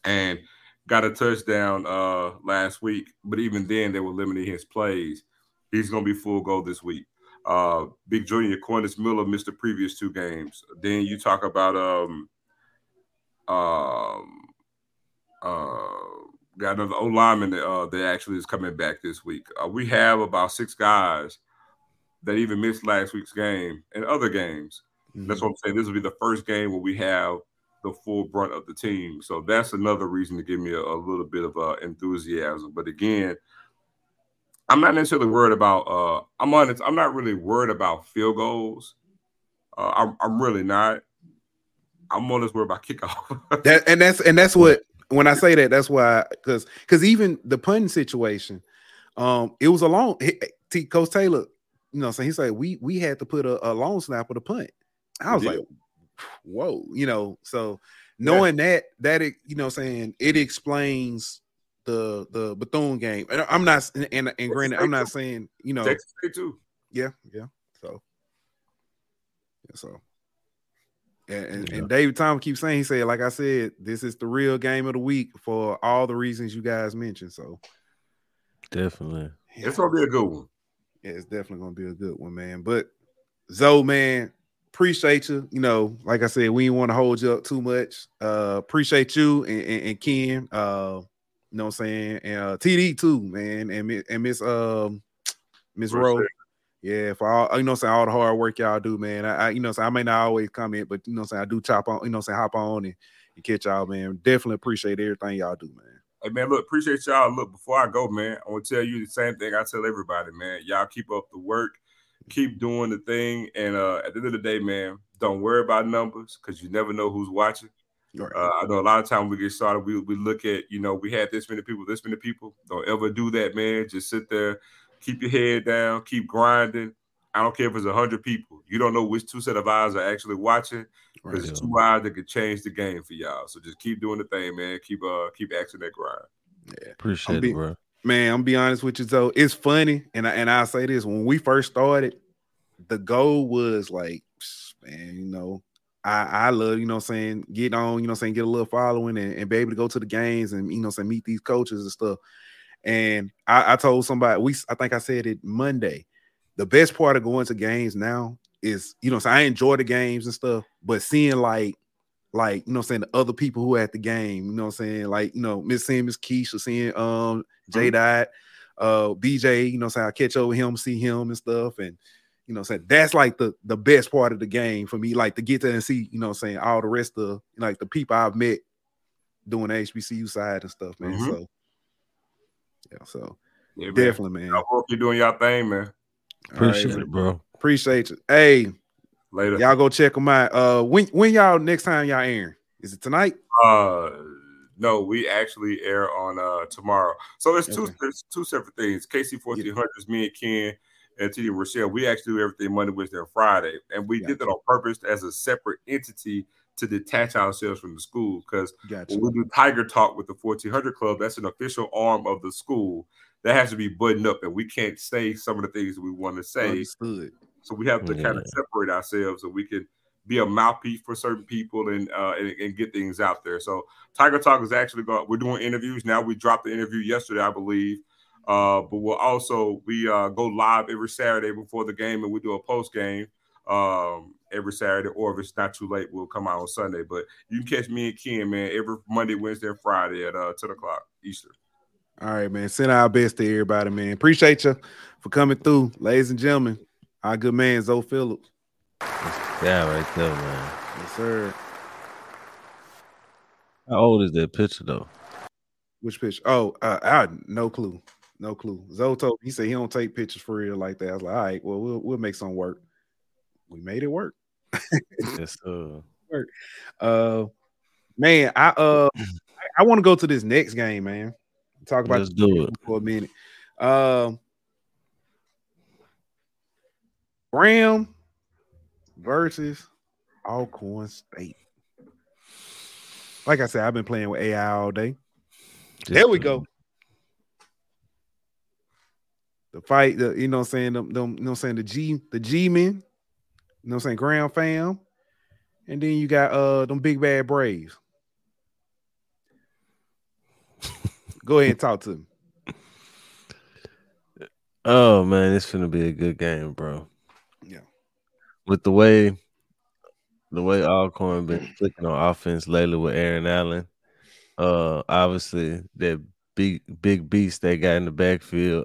and got a touchdown uh, last week. But even then, they were limiting his plays. He's going to be full goal this week. Uh, Big Junior Cornish Miller missed the previous two games. Then you talk about um, um, uh, got another O lineman that, uh, that actually is coming back this week. Uh, we have about six guys that even missed last week's game and other games. Mm-hmm. That's what I'm saying. This will be the first game where we have the full brunt of the team. So that's another reason to give me a, a little bit of uh, enthusiasm. But again, I'm not necessarily worried about uh, – I'm honest. I'm not really worried about field goals. Uh, I'm, I'm really not. I'm more just worried about kickoff. that, and that's and that's what – when I say that, that's why – because because even the punting situation, um, it was a long – Coach Taylor, you know, so he said we we had to put a, a long snapper to punt. I was yeah. like, whoa, you know, so knowing yeah. that, that, it, you know, saying it explains the, the Bethune game. And I'm not, and, and, and granted, I'm not saying, you know, Texas State too. Yeah. Yeah. So, yeah, so, and, and, yeah. and David Thomas keeps saying, he said, like I said, this is the real game of the week for all the reasons you guys mentioned. So, definitely. Yeah. It's going to be a good one. Yeah, it's definitely going to be a good one, man. But, Zoe, man, appreciate you. You know, like I said, we didn't want to hold you up too much. Uh, appreciate you and, and, and Ken. Uh, you know what I'm saying? And uh, T D too, man. And and Miss um Miss Rowe. Yeah, for all you know, what I'm saying, all the hard work y'all do, man. I, I you know, what I'm saying, I may not always comment, but you know, what I'm saying, I do chop on. You know, what I'm saying, hop on and, and catch y'all, man. Definitely appreciate everything y'all do, man. Hey, man, look, appreciate y'all. Look, before I go, man, I want to tell you the same thing I tell everybody, man. Y'all keep up the work. Keep doing the thing, and uh, at the end of the day, man, don't worry about numbers because you never know who's watching. Right. Uh, I know a lot of times we get started, we we look at, you know, we had this many people, this many people. Don't ever do that, man. Just sit there, keep your head down, keep grinding. I don't care if it's one hundred people. You don't know which two set of eyes are actually watching because right. it's two eyes that could change the game for y'all. So just keep doing the thing, man. Keep uh, keep acting that grind. Yeah, appreciate be- it, bro. Man, I'm gonna be honest with you, though. It's funny, and I, and I'll say this. When we first started, the goal was like, man, you know, I, I love, you know what I'm saying, get on, you know what I'm saying, get a little following and, and be able to go to the games and, you know what I'm saying, meet these coaches and stuff. And I, I told somebody, we, I think I said it Monday, the best part of going to games now is, you know what I'm saying, I enjoy the games and stuff, but seeing like, Like, you know what I'm saying, the other people who are at the game, you know what I'm saying, like, you know, Miss Simmons, Keisha, seeing um, J Dot, uh, B J, you know what I'm saying, I catch over him, see him and stuff. And, you know what I'm saying, that's like the, the best part of the game for me, like to get there and see, you know what I'm saying, all the rest of, like, the people I've met doing the H B C U side and stuff, man. Mm-hmm. So, yeah, so, yeah, man. Definitely, man. I hope you're doing your thing, man. Appreciate right, it, bro. Appreciate you. Hey. Later. Y'all go check them out. Uh, when when y'all next time y'all airing? Is it tonight? Uh, no, we actually air on uh tomorrow. So there's two okay. there's two separate things. K C fourteen hundred is me and Ken and T D Rochelle. We actually do everything Monday, Wednesday, and Friday, and we gotcha. did that on purpose as a separate entity to detach ourselves from the school because gotcha. when we do Tiger Talk with the fourteen hundred Club, that's an official arm of the school that has to be buttoned up, and we can't say some of the things we want to say. Understood. So we have to yeah. kind of separate ourselves so we can be a mouthpiece for certain people and uh, and, and get things out there. So Tiger Talk is actually going – we're doing interviews. Now we dropped the interview yesterday, I believe. Uh, but we'll also we uh, go live every Saturday before the game, and we do a post game um, every Saturday. Or if it's not too late, we'll come out on Sunday. But you can catch me and Ken, man, every Monday, Wednesday, and Friday at uh, ten o'clock Eastern. All right, man. Send our best to everybody, man. Appreciate you for coming through, ladies and gentlemen. Our good man Zoe Phillips. Yeah, right there, man. Yes, sir. How old is that picture though? Which picture? Oh, uh, I no clue. No clue. Zoe told me, he said he don't take pictures for real like that. I was like, all right, well, we'll we'll make some work. We made it work. Yes, sir. Work. Uh, man, I uh, I want to go to this next game, man. Talk about Let's this do it for a minute. Um, Graham versus Alcorn State. Like I said, I've been playing with A I all day. Just there we go. It. The fight, the, you know what I'm saying? Them, them, you know what I'm saying? The G, the G men, you know what I'm saying? Graham fam. And then you got uh them big bad Braves. Go ahead and talk to him. Oh, man, it's going to be a good game, bro. Yeah. With the way the way Alcorn been clicking on offense lately with Aaron Allen, uh, obviously that big big beast they got in the backfield,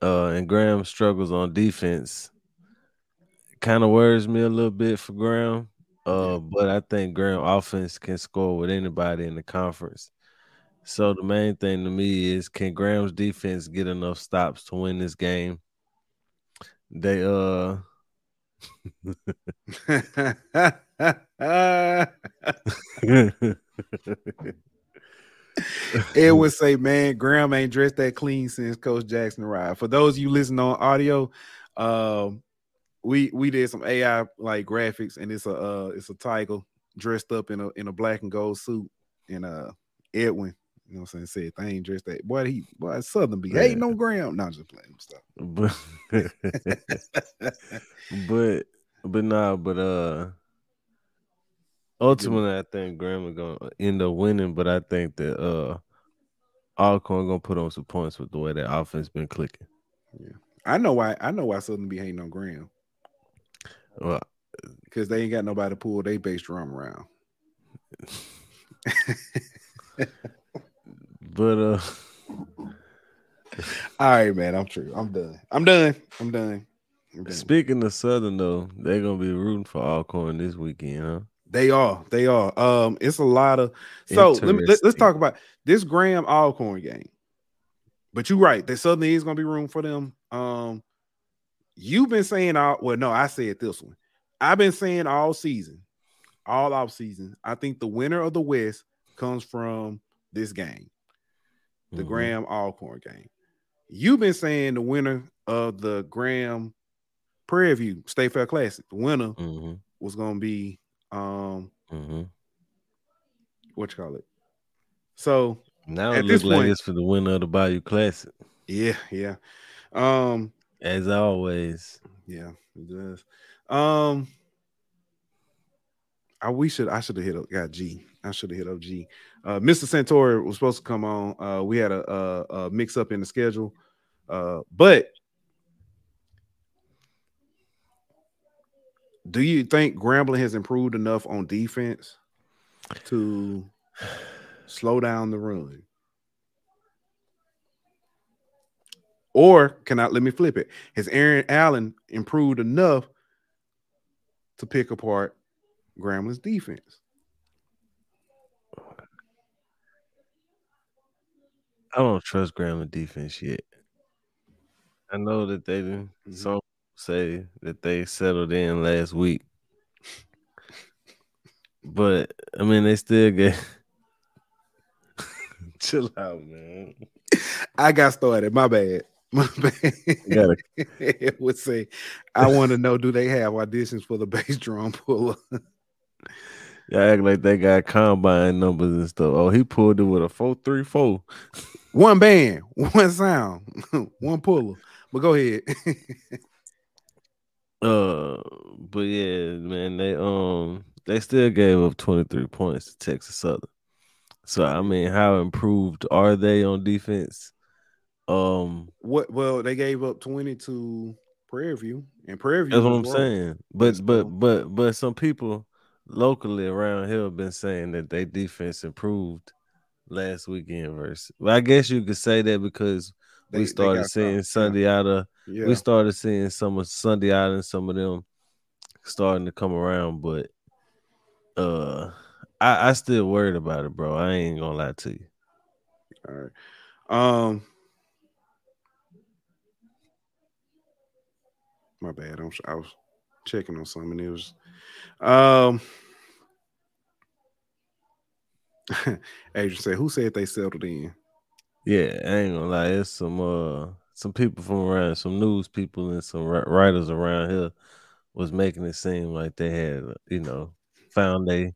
uh, and Graham struggles on defense kind of worries me a little bit for Graham, uh, but I think Graham offense can score with anybody in the conference. So the main thing to me is, can Graham's defense get enough stops to win this game? They uh it would say, man, Graham ain't dressed that clean since Coach Jackson arrived. For those of you listening on audio, um we we did some A I like graphics, and it's a uh it's a tiger dressed up in a in a black and gold suit, and uh Edwin. You know what I'm saying? Said I ain't dressed that. Boy, he boy Southern be hating on Graham. No, I'm just playing stuff. But but but nah, but uh ultimately I think Graham is gonna end up winning, but I think that uh Alcorn gonna put on some points with the way that offense been clicking. Yeah. I know why I know why Southern be hating on Graham. Well, because they ain't got nobody to pull they bass drum around. But uh all right, man. I'm true. I'm done. I'm done. I'm done. I'm done. Speaking of Southern though, they're gonna be rooting for Alcorn this weekend, huh? They are, they are. Um, it's a lot of so let me let, let's talk about this Graham Alcorn game. But you're right, there suddenly is gonna be room for them. Um, you've been saying all well, no, I said this one. I've been saying all season, all off season. I think the winner of the West comes from this game, the mm-hmm. Graham Alcorn game. You've been saying the winner of the Graham Prairie View State Fair Classic, the winner mm-hmm. was going to be um, mm-hmm. what you call it. So now it looks like it's for the winner of the Bayou Classic. Yeah, yeah. Um, as always, yeah, it does. Um, I we should I should have hit up got G. I should have hit up G. Uh, Mister Santori was supposed to come on. Uh, we had a, a, a mix up in the schedule, uh, but do you think Grambling has improved enough on defense to slow down the run? Or can I let me flip it? Has Aaron Allen improved enough to pick apart Grambling's defense? I don't trust Grambling defense yet. I know that they didn't. Mm-hmm. Some say that they settled in last week, but I mean they still get. Chill out, man. I got started. My bad. My bad. Got it. It would say, I want to know: do they have auditions for the bass drum puller? Y'all act like they got combine numbers and stuff. Oh, he pulled it with a four three four. One band, one sound, one puller. But go ahead. uh, but yeah, man, they um they still gave up twenty three points to Texas Southern. So I mean, how improved are they on defense? Um, what? Well, they gave up twenty to Prairie View, and Prairie View. That's what I'm working. saying. But but but but some people locally around here have been saying that their defense improved last weekend versus. Well, I guess you could say that because they, we started seeing Sunday yeah. out of. Yeah. We started seeing some of Sunday out and some of them starting to come around, but uh, I, I still worried about it, bro. I ain't gonna lie to you. All right. Um, my bad. I'm, I was checking on something. It was, um, Adrian said, "Who said they settled in?" Yeah, I ain't gonna lie. It's some uh, some people from around, some news people and some writers around here was making it seem like they had, you know, found they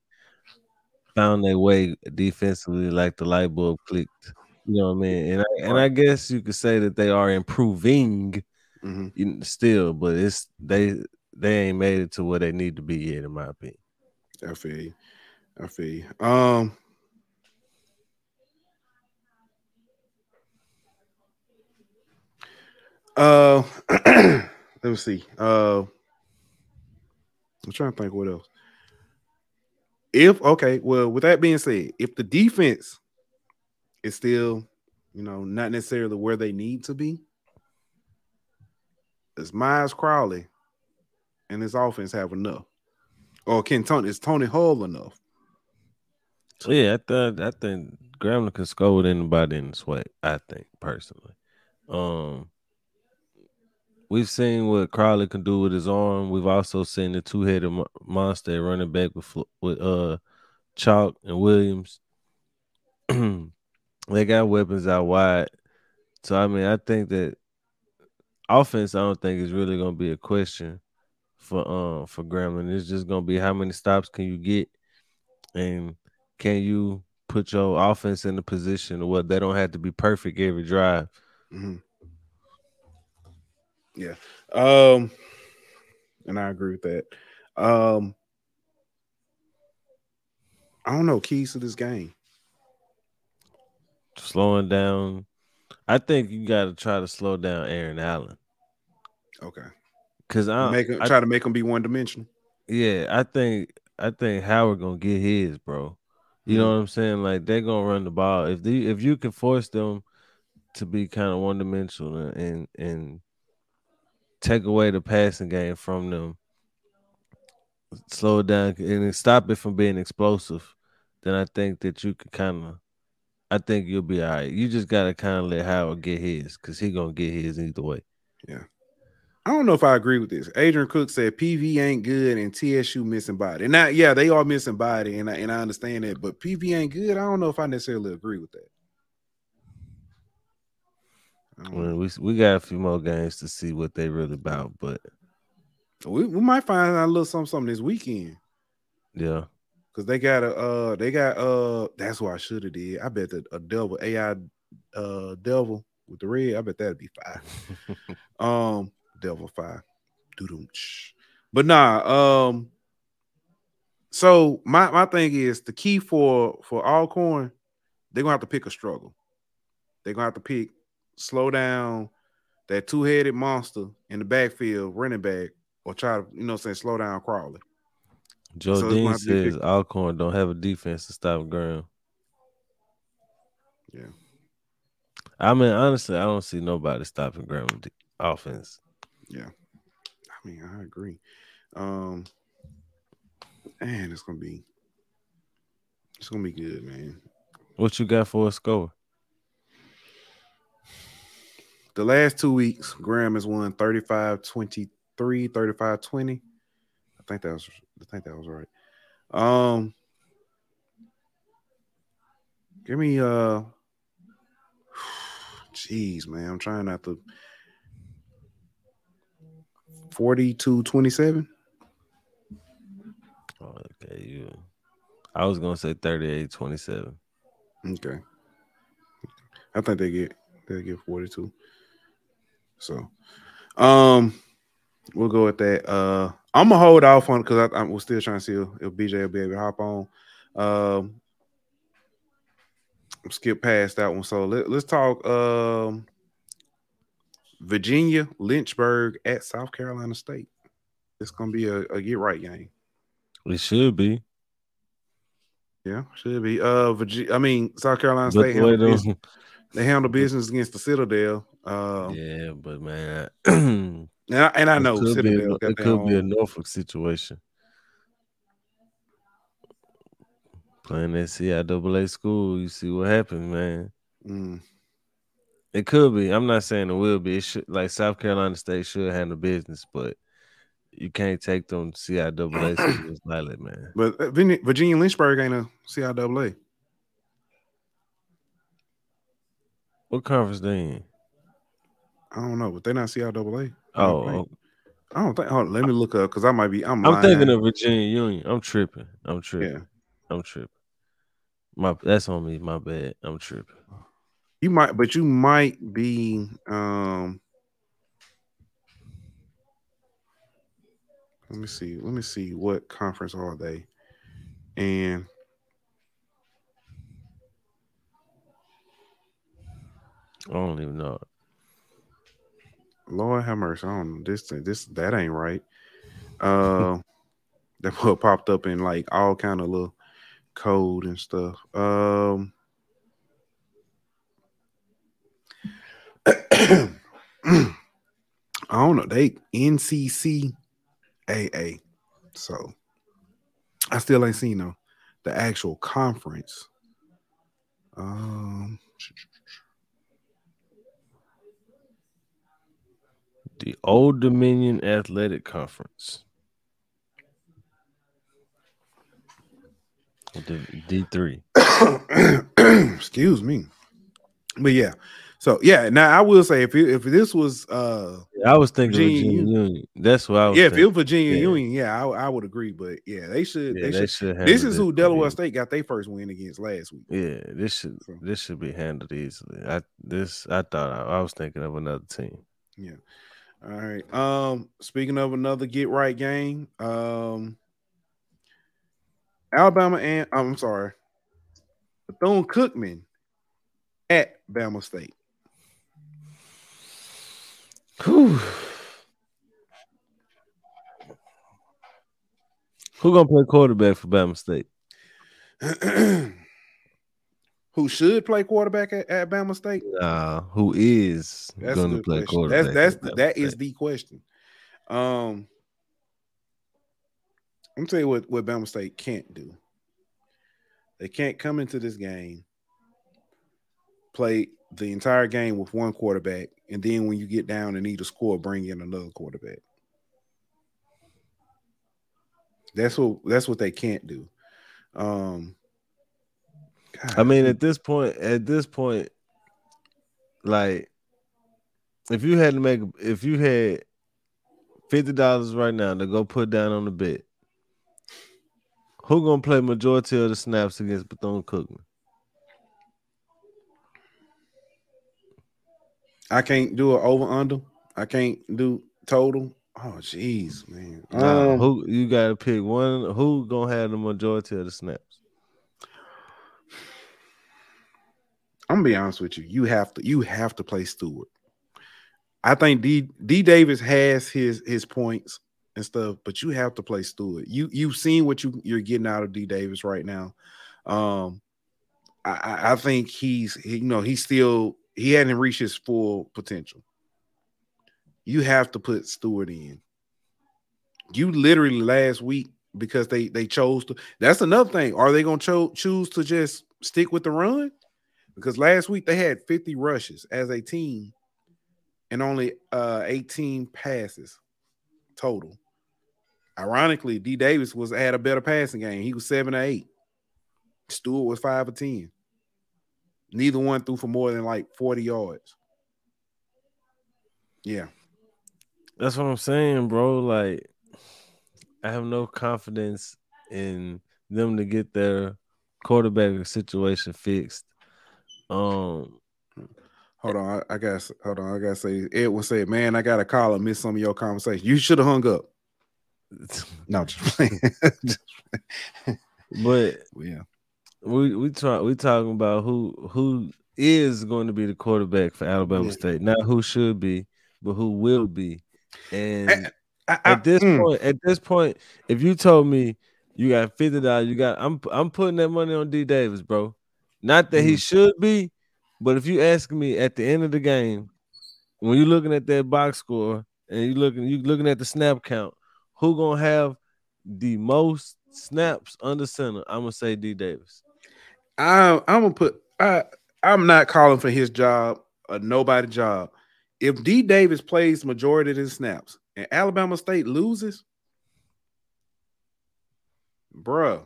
found their way defensively, like the light bulb clicked. You know what I mean? And I, and I guess you could say that they are improving mm-hmm. still, but it's they they ain't made it to where they need to be yet, in my opinion. I feel you. I feel you. Um, uh, let me see. Uh, I'm trying to think what else. If, okay, well, with that being said, if the defense is still, you know, not necessarily where they need to be, does Miles Crowley and his offense have enough? Or can Tony, is Tony Hull enough? Yeah, I, th- I think Grambling can score with anybody in the SWAC, I think, personally. Um, we've seen what Crowley can do with his arm. We've also seen the two-headed mo- monster running back with, with uh, Chalk and Williams. They got weapons out wide. So, I mean, I think that offense, I don't think is really going to be a question for um for Grambling. It's just going to be how many stops can you get and can you put your offense in a position where they don't have to be perfect every drive. Mm-hmm. Yeah. Um, and I agree with that. Um, I don't know, keys to this game. Slowing down. I think you got to try to slow down Aaron Allen. Okay. Because I make him, I, try to make him be one dimensional. Yeah, I think I think Howard gonna get his, bro. You mm-hmm. know what I'm saying? Like they're gonna run the ball. If they, if you can force them to be kind of one dimensional and and take away the passing game from them, slow it down and stop it from being explosive, then I think that you could kind of. I think you'll be all right. You just gotta kind of let Howard get his, because he gonna get his either way. Yeah, I don't know if I agree with this. Adrian Cook said P V ain't good and T S U missing body. And now, yeah, they are missing body, and I, and I understand that. But P V ain't good. I don't know if I necessarily agree with that. Well, we we got a few more games to see what they really about, but we we might find out a little something, something this weekend. Yeah. Cause they got a, uh, they got uh, that's what I should have did. I bet that a devil A I, uh, devil with the red. I bet that'd be fire. um, devil fire, doo. But nah, um, so my my thing is the key for for Alcorn, they're gonna have to pick a struggle. They're gonna have to pick slow down that two headed monster in the backfield running back, or try to you know saying slow down Crowley. Jordine so says Alcorn don't have a defense to stop Graham. Yeah. I mean, honestly, I don't see nobody stopping Graham's de- offense. Yeah. I mean, I agree. Um, man, it's gonna be it's gonna be good, man. What you got for a score? The last two weeks, Graham has won thirty-five twenty-three, thirty-five twenty. I think that was I think that was right. Um, give me uh jeez, man. I'm trying not to forty-two twenty-seven. Okay, you yeah. I was gonna say thirty-eight twenty-seven. Okay. I think they get they get forty-two. So um we'll go with that. Uh I'm gonna hold off on it because I, I was still trying to see if, if B J will be able to hop on. Um, skip past that one. So let, let's talk. Um, Virginia, Lynchburg at South Carolina State. It's going to be a, a get right game. It should be. Yeah, should be. Uh, Virginia, I mean, South Carolina State, handle business, they handle business against the Citadel. Um, yeah, but man, and I, and I know it could, be a, it could be a Norfolk situation. Playing that C I A A school, you see what happens, man. Mm. It could be. I'm not saying it will be. It should, like South Carolina State should handle business, but you can't take them C I A A schools lightly, man. But Virginia Lynchburg ain't a C I A A. What conference they in? I don't know, but they're not C I A A. Oh, I don't think. I don't think oh, let me look up because I might be. I'm, I'm thinking of Virginia Union. I'm tripping. I'm tripping. Yeah. I'm tripping. My that's on me. My bad. I'm tripping. You might, but you might be. Um, let me see. Let me see what conference are they, and I don't even know. Lord have mercy. I don't know. This thing, this that ain't right. Uh, that what popped up in like all kind of little code and stuff. Um, I don't know. They N C C A A. So I still ain't seen the, the actual conference. Um, the Old Dominion Athletic Conference. D three. Excuse me. But yeah. So yeah, now I will say if it, if this was uh I was thinking Virginia, Virginia Union. Union. That's what I was yeah, thinking. If it was Virginia yeah. Union, yeah, I, I would agree. But yeah, they should yeah, they, they should, should this is who Delaware State got their first win against last week. Yeah, this should so. this should be handled easily. I this I thought I, I was thinking of another team. Yeah. All right. Um speaking of another get right game, um Alabama and I'm sorry, Bethune-Cookman at Bama State. Whew. Who gonna play quarterback for Bama State? Who should play quarterback at, at Bama State? Uh, who is that's gonna play question. quarterback? That's that's that is the question. Um, I'm tell you what, what Bama State can't do. They can't come into this game, play the entire game with one quarterback, and then when you get down and need a score, bring in another quarterback. That's what that's what they can't do. Um, God. I mean, at this point, at this point, like if you had to make if you had fifty dollars right now to go put down on the bet, who gonna play majority of the snaps against Bethune-Cookman? I can't do an over under. I can't do total. Oh, jeez, man. Um, nah, who you gotta pick one? Who gonna have the majority of the snaps? I'm gonna be honest with you. You have to. You have to play Stewart. I think D D Davis has his his points and stuff, but you have to play Stewart. You you've seen what you you're getting out of D Davis right now. Um, I I think he's he, you know he's still. He hadn't reached his full potential. You have to put Stewart in. You literally last week, because they, they chose to. That's another thing. Are they going to cho- choose to just stick with the run? Because last week they had fifty rushes as a team and only uh, eighteen passes total. Ironically, D. Davis was had a better passing game. He was seven to eight. Stewart was five to ten. Neither one threw for more than like forty yards. Yeah. That's what I'm saying, bro. Like, I have no confidence in them to get their quarterback situation fixed. Um, hold on. I, I got hold on. I got to say, Edwin said, man, I got a call and missed some of your conversation. You should have hung up. No, just playing. just playing. But, yeah. We we talk we talking about who who is going to be the quarterback for Alabama yeah. State, not who should be, but who will be. And I, I, at this I, point, mm. at this point, if you told me you got fifty dollars, you got I'm I'm putting that money on D. Davis, bro. Not that mm. he should be, but if you ask me at the end of the game, when you're looking at that box score and you looking you looking at the snap count, who gonna have the most snaps under center? I'm gonna say D. Davis. I I'm gonna put I I'm not calling for his job or nobody's job. If D. Davis plays majority of his snaps and Alabama State loses, bruh,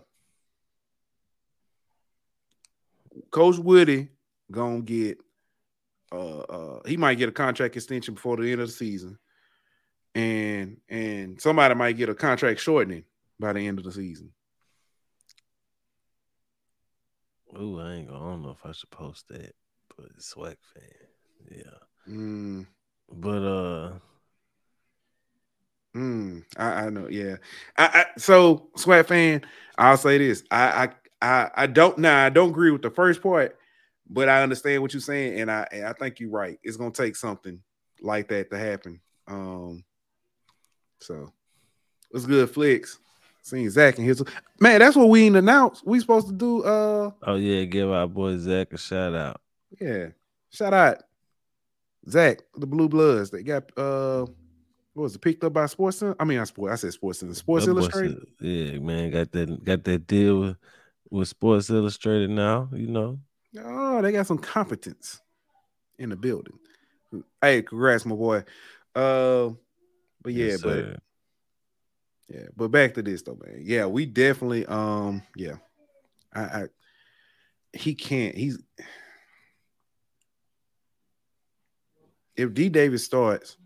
Coach Woody gonna get uh uh he might get a contract extension before the end of the season, and and somebody might get a contract shortening by the end of the season. Ooh, I ain't gonna. I don't know if I should post that, but SWAC fan, yeah. Mm. But uh, mm, I, I know, yeah. I, I so SWAC fan. I'll say this. I I I, I don't now. Nah, I don't agree with the first part, but I understand what you're saying, and I and I think you're right. It's gonna take something like that to happen. Um, so what's good, Flicks? Seeing Zach and his man, that's what we didn't announce. We supposed to do uh oh yeah, give our boy Zach a shout out. Yeah, shout out Zach, the Blue Bloods. They got uh what was it picked up by Sports Center? I mean, I sport I said Sports Center, Sports that Illustrated. Boy, yeah, man, got that got that deal with, with Sports Illustrated now, you know. Oh, they got some competence in the building. Hey, congrats, my boy. Uh but yeah, yes, but sir. Yeah, but back to this though, man. Yeah, we definitely, um, yeah, I, I he can't. He's if D. Davis starts,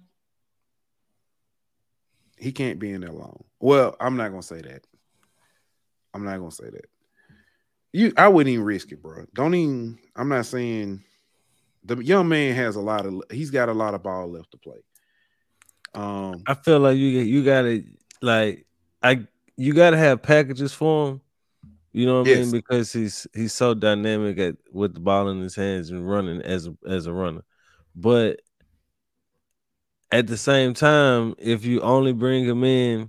he can't be in there long. Well, I'm not gonna say that. I'm not gonna say that. You, I wouldn't even risk it, bro. Don't even. I'm not saying the young man has a lot of. He's got a lot of ball left to play. Um, I feel like you you gotta. Like I, you gotta have packages for him, you know what yes. I mean? Because he's he's so dynamic at with the ball in his hands and running as a, as a runner. But at the same time, if you only bring him in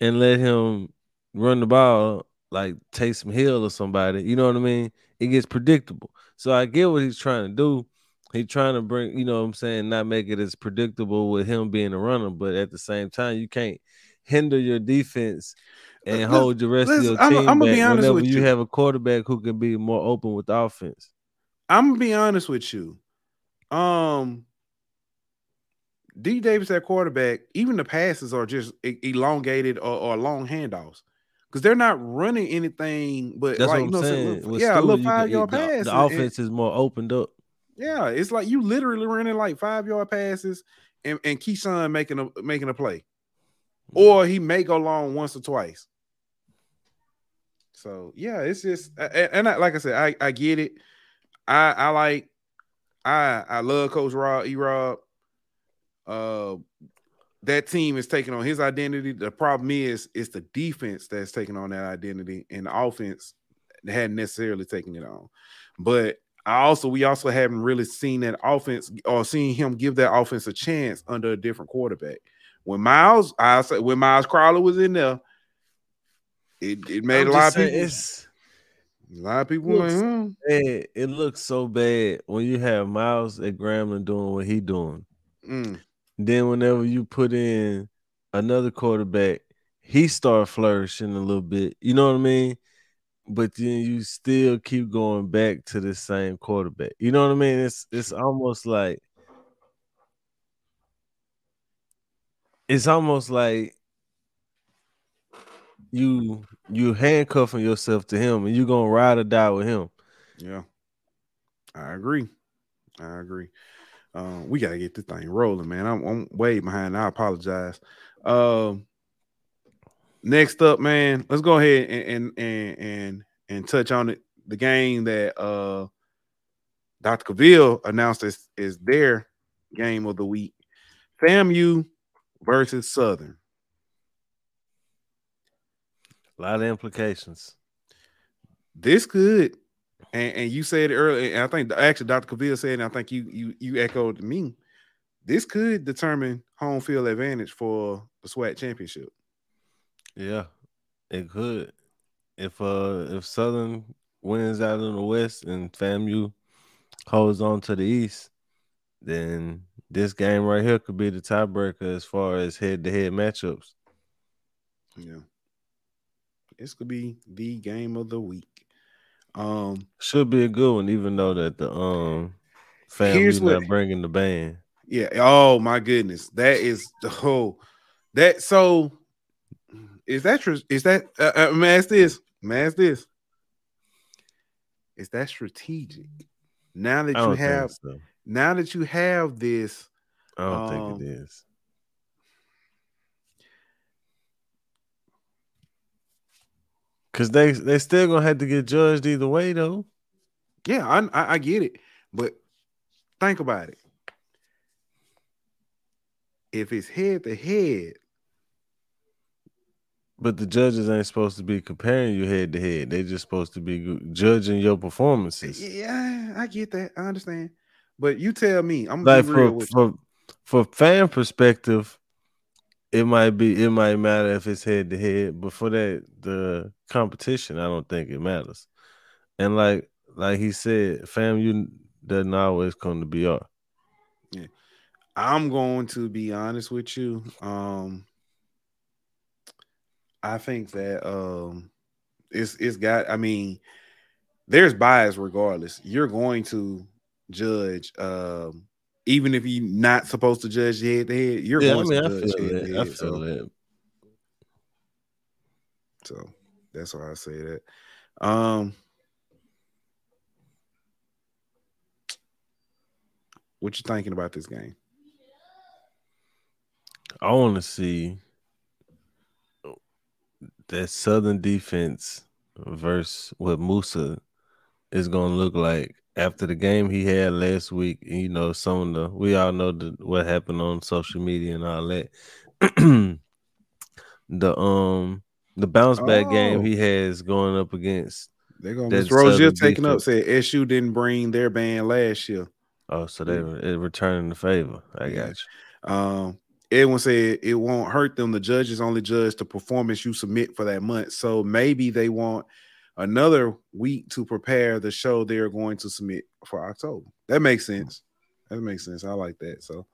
and let him run the ball like Taysom Hill or somebody, you know what I mean? It gets predictable. So I get what he's trying to do. He's trying to bring, you know what I'm saying, not make it as predictable with him being a runner, but at the same time, you can't hinder your defense and let's, hold the rest of your I'm, team I'm gonna back be honest whenever with you, you have a quarterback who can be more open with the offense. I'm going to be honest with you. Um, D. Davis at quarterback, even the passes are just elongated or, or long handoffs because they're not running anything but that's like, what I'm you know, saying. So look, yeah, Stu, a little five-yard pass. The, the offense and, is more opened up. Yeah, it's like you literally running like five yard passes, and, and Keyshawn making a making a play, or he may go long once or twice. So yeah, it's just and I, like I said, I, I get it. I I like I I love Coach Rob E. Rob. Uh, that team is taking on his identity. The problem is it's the defense that's taking on that identity, and the offense hadn't necessarily taken it on, but. I also we also haven't really seen that offense or seen him give that offense a chance under a different quarterback. When Miles, I say when Miles Crowler was in there, it, it made I'm a lot of people. It's, a lot of people. It looks, went, hmm. bad. It looks so bad when you have Miles at Grambling doing what he doing. Mm. Then whenever you put in another quarterback, he start flourishing a little bit. You know what I mean? But then you still keep going back to the same quarterback. You know what I mean? It's it's almost like it's almost like you you handcuffing yourself to him and you're gonna ride or die with him. Yeah. I agree. I agree. Um, we gotta get this thing rolling, man. I'm, I'm way behind. I apologize. Um Next up, man, let's go ahead and and and and, and touch on it. The game that uh, Doctor Cavill announced is, is their game of the week. FAMU versus Southern. A lot of implications. This could, and, and you said earlier, and I think actually Doctor Cavill said, and I think you you you echoed me, this could determine home field advantage for the SWAC championship. Yeah, it could. If uh, if Southern wins out in the West and FAMU holds on to the East, then this game right here could be the tiebreaker as far as head-to-head matchups. Yeah. This could be the game of the week. Um, Should be a good one, even though that the um FAMU's not bringing the band. Yeah. Oh, my goodness. That is the whole – that – so – Is that true? Is that uh, uh, I'm ask this? I'm ask this. Is that strategic? Now that you have, so. now that you have this, I don't um, think it is. Because they they still gonna have to get judged either way, though. Yeah, I I, I get it, but think about it. If it's head to head. But the judges ain't supposed to be comparing you head to head. They just supposed to be judging your performances. Yeah, I get that. I understand. But you tell me. I'm like for, with for, for fan perspective, it might be it might matter if it's head to head. But for that the competition, I don't think it matters. And like like he said, fam, you doesn't always come to B R. Yeah, I'm going to be honest with you. Um. I think that um, it's it's got. I mean, there's bias regardless. You're going to judge, um, even if you're not supposed to judge head to head. You're yeah, going I mean, to I judge head to head. I feel so. that. So that's why I say that. Um, what you thinking about this game? I want to see. That Southern defense versus what Musa is going to look like after the game he had last week. You know, some of the we all know the, what happened on social media and all that. the um the bounce back oh. game he has going up against. They're going to miss Rozier taking defense. Up said S U didn't bring their band last year. Oh, so they yeah. returning the favor. I yeah. got you. Um. Edwin said it won't hurt them. The judges only judge the performance you submit for that month. So maybe they want another week to prepare the show they're going to submit for October. That makes sense. That makes sense. I like that. So,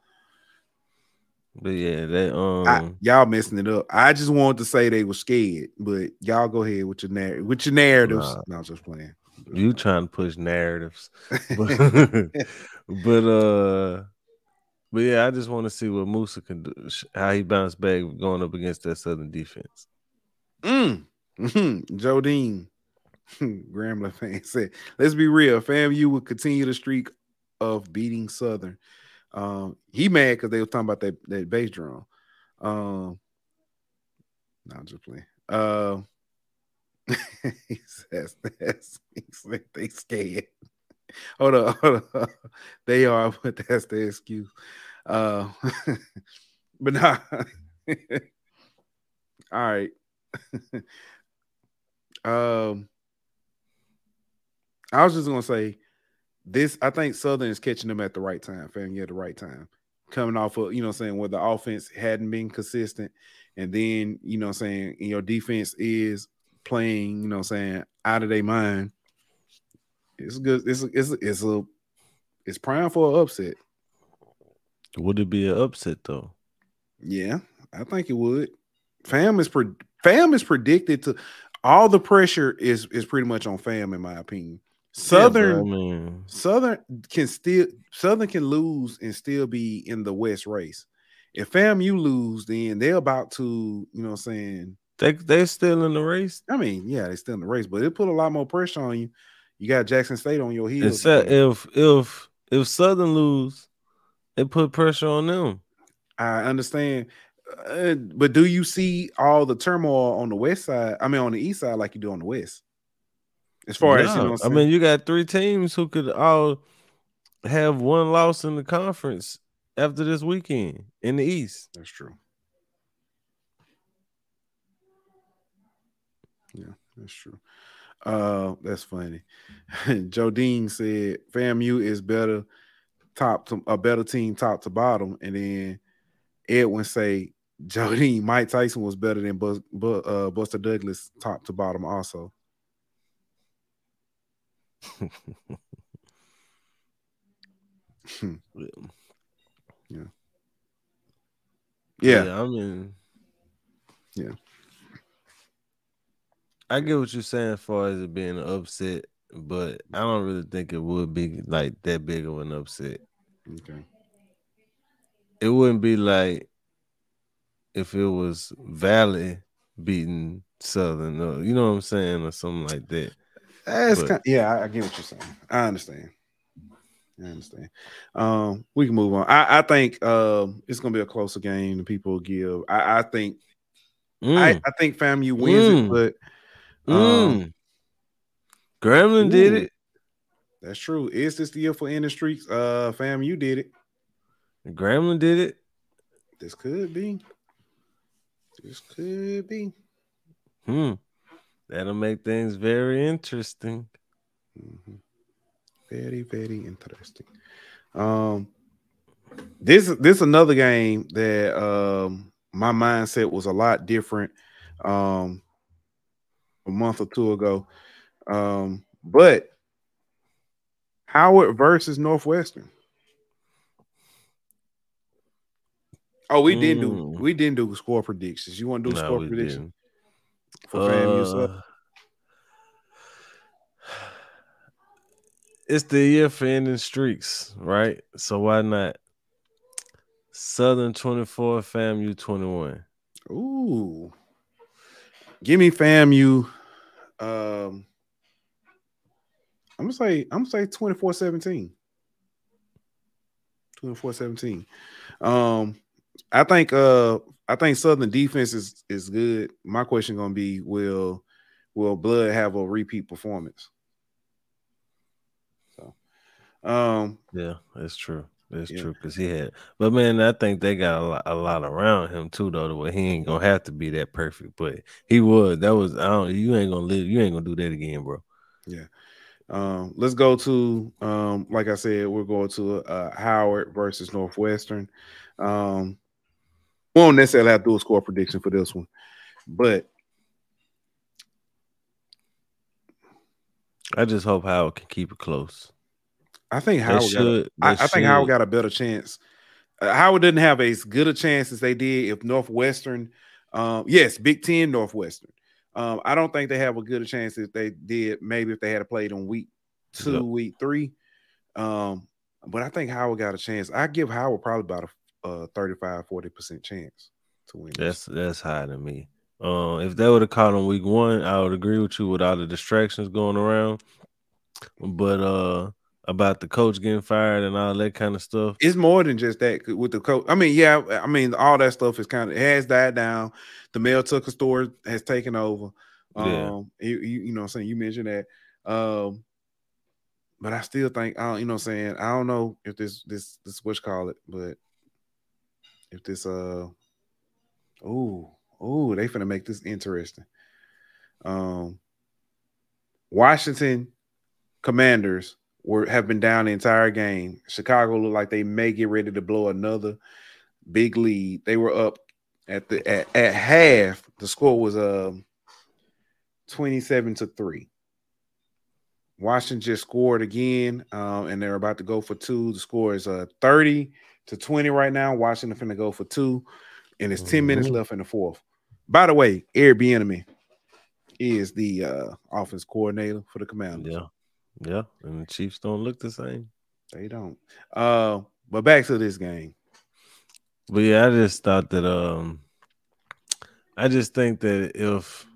but yeah, that um, I, y'all messing it up. I just wanted to say they were scared, but y'all go ahead with your narrative. With your narratives, nah, no, I'm just playing. You trying to push narratives, but, but uh. But, yeah, I just want to see what Musa can do, how he bounced back going up against that Southern defense. Mm. Mm-hmm. Jodine, Grambling fan, said, let's be real. FAMU will continue the streak of beating Southern. Um, he mad because they were talking about that, that bass drum. Um, no, I'm just playing. Uh, he says that's, he's like, they scared. Hold up, hold up. They are, but that's the excuse. Uh, but nah. All right. um, I was just gonna say this. I think Southern is catching them at the right time, family at the right time. Coming off of, you know, saying where the offense hadn't been consistent, and then you know, saying your defense is playing, you know, saying out of their mind. It's good. It's a, it's a, it's a it's prime for an upset. Would it be an upset though? Yeah, I think it would. Fam is pre- Fam is predicted to. All the pressure is is pretty much on Fam, in my opinion. Southern yeah, bro, man. Southern can still Southern can lose and still be in the West race. If Fam you lose, then they're about to, you know what I'm saying, they they're still in the race. I mean, yeah, they're still in the race, but it put a lot more pressure on you. You got Jackson State on your heels. If if if Southern lose, it put pressure on them. I understand, uh, but do you see all the turmoil on the west side? I mean, on the east side, like you do on the west. As far no, as you know, what I'm I mean, you got three teams who could all have one loss in the conference after this weekend in the East. That's true. Yeah, that's true. Uh, that's funny. Jodine said, FAMU is better top to a better team top to bottom, and then Edwin say Jodine Mike Tyson was better than Bus, Bu, uh, Buster Douglas top to bottom also. yeah. yeah. Yeah. I mean, yeah. I get what you're saying as far as it being an upset, but I don't really think it would be like that big of an upset. Okay. It wouldn't be like if it was Valley beating Southern, or, you know what I'm saying, or something like that. That's but, kind of, yeah, I, I get what you're saying. I understand. I understand. Um, we can move on. I, I think uh, it's going to be a closer game than people give. I, I think mm. I, I think FAMU wins mm. it, but um, mm. Grambling ooh, did it. That's true. Is this the year for industries? Uh, FAMU did it. Grambling did it. This could be. This could be. Hmm. That'll make things very interesting. Mm-hmm. Very, very interesting. Um, this this another game that um, my mindset was a lot different um, a month or two ago. Um, but Howard versus Northwestern. Oh, we mm. didn't do we didn't do score predictions. You want to do no, score predictions? For FAMU, uh, it's the year for ending streaks, right? So why not? Southern twenty-four, FAMU twenty-one. Ooh, give me FAMU. Um, I'm gonna say I'm gonna say twenty-four seventeen. twenty-four seventeen. Um, I think uh. I think Southern defense is, is good. My question going to be, will will Blood have a repeat performance? So, um, yeah, that's true. That's yeah. true because he had. But, man, I think they got a lot, a lot around him, too, though. Where he ain't going to have to be that perfect. But he was. That was – I don't. You ain't going to live. You ain't going to do that again, bro. Yeah. Um, let's go to um, – like I said, we're going to uh, Howard versus Northwestern. Um We won't necessarily have to do a score prediction for this one, but I just hope Howard can keep it close. I think Howard. Should, got, I, I think Howard got a better chance. Uh, Howard didn't have as good a chance as they did if Northwestern. Um, yes, Big Ten Northwestern. Um, I don't think they have a good a chance if they did. Maybe if they had played on week two, yep. week three. Um, but I think Howard got a chance. I give Howard probably about a. Uh, thirty-five, forty percent chance to win. That's that's high to me. Uh, if they would have caught on week one, I would agree with you with all the distractions going around. But uh, about the coach getting fired and all that kind of stuff, it's more than just that with the coach. I mean, yeah, I mean, all that stuff is kind of it has died down. The Mel Tucker story has taken over. Um, yeah. you, you know what I'm saying? You mentioned that. Um, but I still think, I don't, you know what I'm saying? I don't know if this, this, this, what you call it, but. If this, uh, oh, oh, they finna make this interesting. Um, Washington Commanders were have been down the entire game. Chicago looked like they may get ready to blow another big lead. They were up at the at, at half. The score was um twenty-seven to three. Washington just scored again, um, and they're about to go for two. The score is uh thirty. To twenty right now. Washington finna go for two, and it's ten mm-hmm. minutes left in the fourth. By the way, Eric Bieniemy is the uh, offense coordinator for the Commanders. Yeah, yeah, and the Chiefs don't look the same. They don't. Uh, but back to this game. But yeah, I just thought that. Um, I just think that if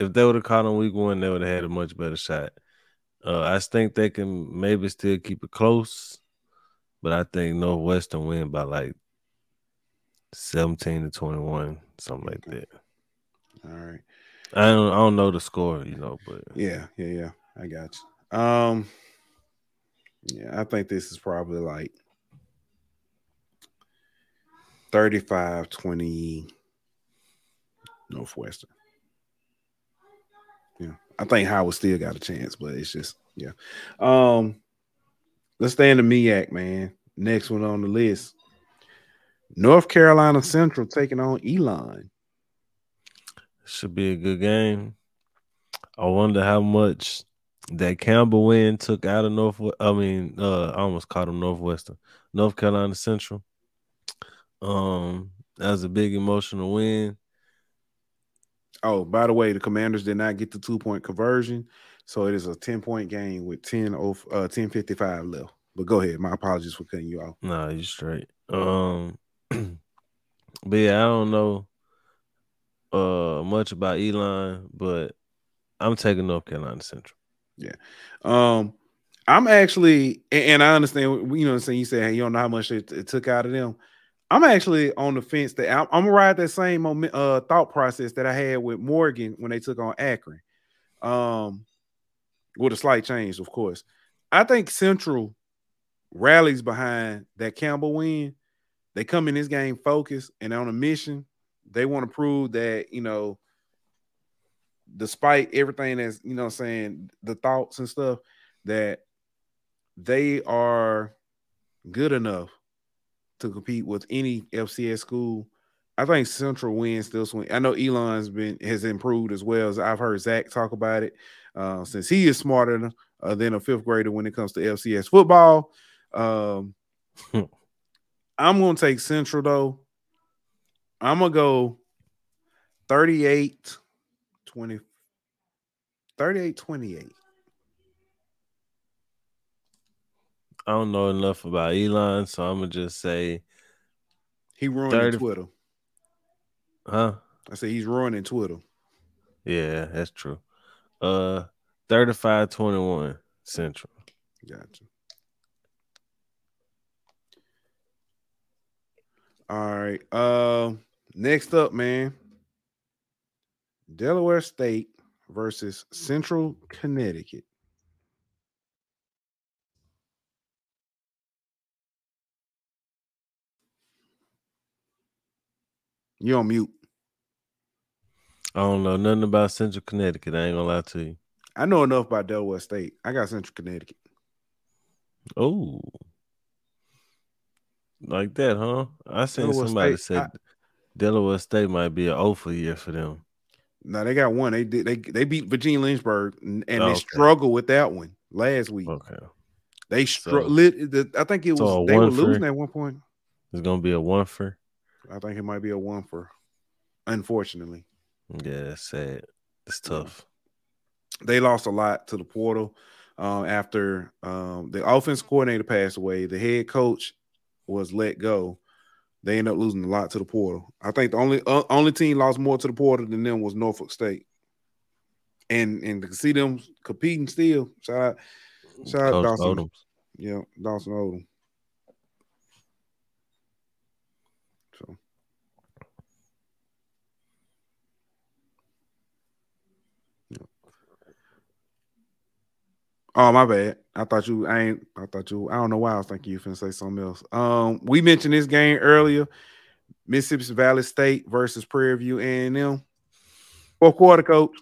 if they would have caught on week one, they would have had a much better shot. Uh, I think they can maybe still keep it close. But I think Northwestern win by like seventeen to twenty-one, something like that. All right. I don't I don't know the score, you know, but yeah, yeah, yeah. I got you. Um yeah, I think this is probably like thirty-five twenty Northwestern. Yeah. I think Howard still got a chance, but it's just yeah. Um Let's stay in the MEAC, man. Next one on the list. North Carolina Central taking on Elon. Should be a good game. I wonder how much that Campbell win took out of North. I mean, uh, I almost called him Northwestern. North Carolina Central. Um, that was a big emotional win. Oh, by the way, the Commanders did not get the two-point conversion, so it is a ten-point game with ten fifty-five left. But go ahead. My apologies for cutting you off. Nah, you're straight. Um, but yeah, I don't know uh, much about Elon, but I'm taking North Carolina Central. Yeah. Um, I'm actually, and I understand, you know what I'm saying, you said, hey, you don't know how much it, it took out of them. I'm actually on the fence that I'm, I'm gonna ride that same moment, uh, thought process that I had with Morgan when they took on Akron, um, with a slight change, of course. I think Central rallies behind that Campbell win. They come in this game focused and on a mission. They want to prove that, you know, despite everything that's, you know what I'm saying, the thoughts and stuff, that they are good enough to compete with any F C S school. I think Central wins this one. I know Elon's been has improved as well, as I've heard Zach talk about it. Uh, since he is smarter uh, than a fifth grader when it comes to F C S football, um, I'm going to take Central though. I'm going to go thirty-eight twenty, thirty-eight twenty-eight. I don't know enough about Elon, so I'm going to just say he ruined thirty Twitter. Huh? I said he's ruining Twitter. Yeah, that's true. Uh, thirty-five twenty-one Central. Gotcha. All right. Uh, next up, man. Delaware State versus Central Connecticut. You're on mute. I don't know nothing about Central Connecticut. I ain't gonna lie to you. I know enough about Delaware State. I got Central Connecticut. Oh, like that, huh? I seen Delaware somebody State, said I, Delaware State might be an awful year for them. No, they got one. They did. They they beat Virginia Lynchburg, and, and okay. they struggled with that one last week. Okay, they struggled. So, I think it was so they were losing at one point. It's gonna be a one for. I think it might be a one for, unfortunately. Yeah, that's sad. It's tough. They lost a lot to the portal uh, after um, the offense coordinator passed away. The head coach was let go. They ended up losing a lot to the portal. I think the only uh, only team lost more to the portal than them was Norfolk State. And and to see them competing still, shout out, shout out Dawson Odom. Yeah, Dawson Odom. So. Oh, my bad. I thought you I ain't I thought you I don't know why I was thinking you finna say something else. Um we mentioned this game earlier. Mississippi Valley State versus Prairie View A and M. Fourth quarter, coach.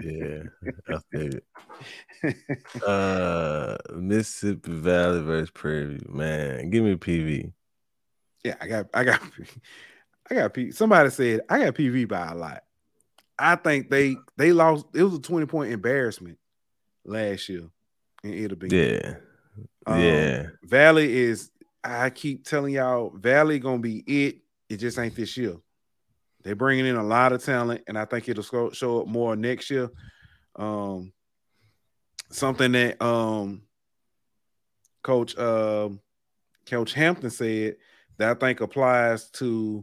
Yeah, I figured it. Uh Mississippi Valley versus Prairie View. Man, give me a P V. Yeah, I got, I got, I got. P- somebody said I got P V by a lot. I think they they lost. It was a twenty point embarrassment last year, and it'll be yeah, um, yeah. Valley is. I keep telling y'all, Valley gonna be it. It just ain't this year. They're bringing in a lot of talent, and I think it'll show up more next year. Um, something that um, Coach uh, Coach Hampton said. That I think applies to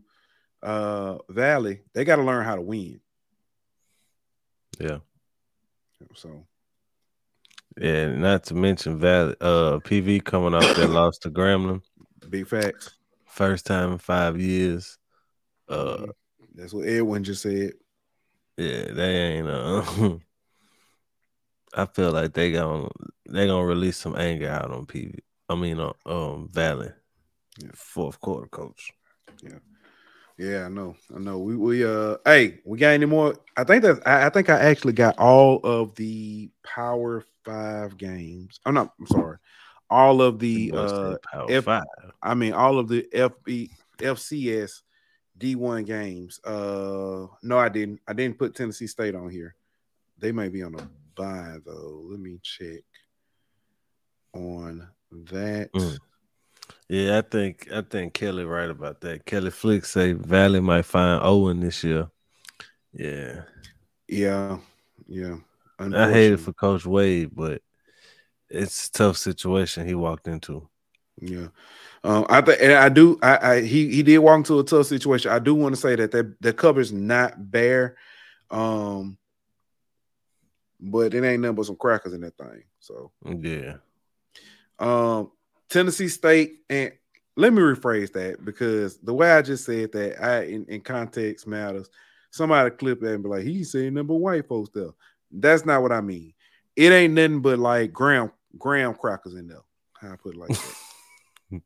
uh, Valley. They got to learn how to win. Yeah. So. Yeah, not to mention Valley. Uh, P V coming off that loss to Grambling. Big facts. First time in five years. Uh, That's what Edwin just said. Yeah, they ain't. Uh, I feel like they gonna they gonna release some anger out on P V. I mean, on um, Valley. Yeah. Fourth quarter, coach. Yeah, yeah, I know, I know. We we uh, hey, we got any more? I think that I, I think I actually got all of the Power Five games. I'm not. I'm sorry, all of the uh, F, I mean, all of the F B, F C S D one games. Uh, no, I didn't. I didn't put Tennessee State on here. They may be on a bye though. Let me check on that. Mm. Yeah, I think I think Kelly right about that. Kelly Flick say Valley might find Owen this year. Yeah, yeah, yeah. I hate it for Coach Wade, but it's a tough situation he walked into. Yeah, um, I think I do. I, I he he did walk into a tough situation. I do want to say that that the cover's not bare, um, but it ain't nothing but some crackers in that thing. So yeah, um. Tennessee State, and let me rephrase that because the way I just said that, I in, in context matters. Somebody clip that and be like, he said nothing but white folks there. That's not what I mean. It ain't nothing but like graham graham crackers in there. How I put it like that.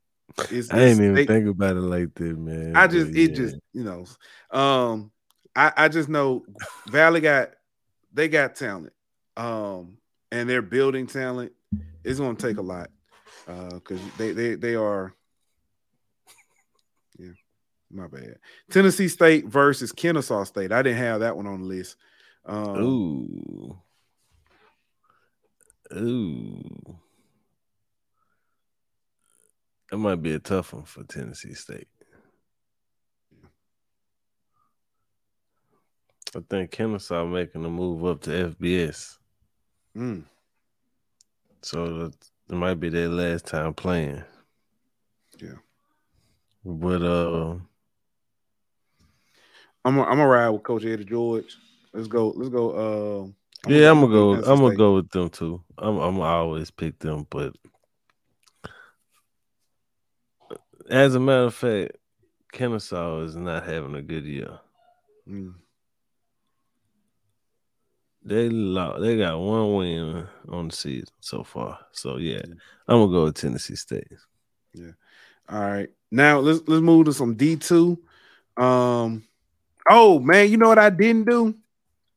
It's, I didn't even they, think about it like that, man. I just, yeah. it just, you know, um, I, I just know Valley got, they got talent, um, and they're building talent. It's going to take a lot. Uh, cause they, they, they are, yeah, my bad. Tennessee State versus Kennesaw State. I didn't have that one on the list. Um, Ooh, ooh, that might be a tough one for Tennessee State. I think Kennesaw making a move up to F B S. Mm. So the It might be their last time playing. Yeah. But uh I'm a, I'm gonna ride with Coach Eddie George. Let's go, let's go. Uh, I'm yeah, gonna I'm gonna go, go I'm gonna go with them too. I'm I'm gonna always pick them, but as a matter of fact, Kennesaw is not having a good year. Mm. They lost, they got one win on the season so far. So yeah, I'm gonna go with Tennessee State. Yeah. All right. Now let's let's move to some D two. Um oh man, you know what I didn't do?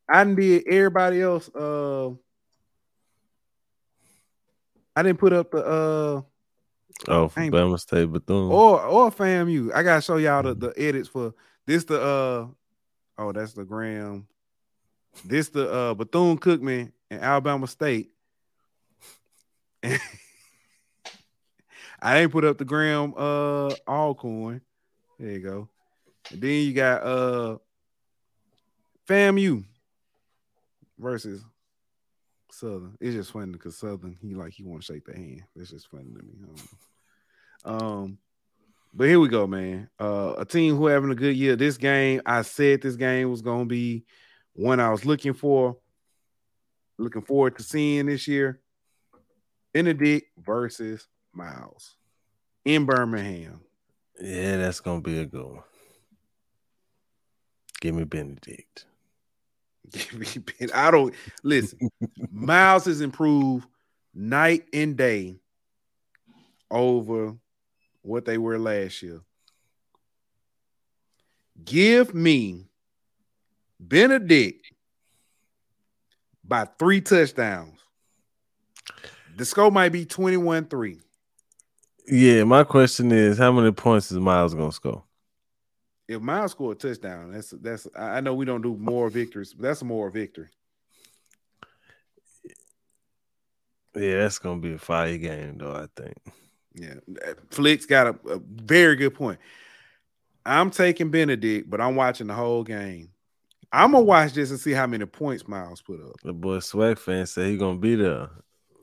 I did everybody else. Uh I didn't put up the uh oh Alabama State Bethune or or FAMU. I gotta show y'all the, the edits for this the uh oh that's the Graham. This the uh, Bethune-Cookman and Alabama State. I ain't put up the Graham uh, Alcorn. There you go. And then you got uh, FAMU versus Southern. It's just funny because Southern, he like he want to shake the hand. That's just funny to me. Um, but here we go, man. Uh, a team who having a good year. This game, I said this game was gonna be one I was looking for, looking forward to seeing this year, Benedict versus Miles in Birmingham. Yeah, that's going to be a good one. Give me Benedict. Give me Ben. I don't – listen, Miles has improved night and day over what they were last year. Give me – Benedict by three touchdowns. The score might be twenty-one three. Yeah, my question is, how many points is Miles going to score? If Miles scored a touchdown, that's that's. I know we don't do more victories, but that's a more victory. Yeah, that's going to be a fire game, though, I think. Yeah, Flick's got a, a very good point. I'm taking Benedict, but I'm watching the whole game. I'm gonna watch this and see how many points Miles put up. The boy SWAC fan said he's gonna be there.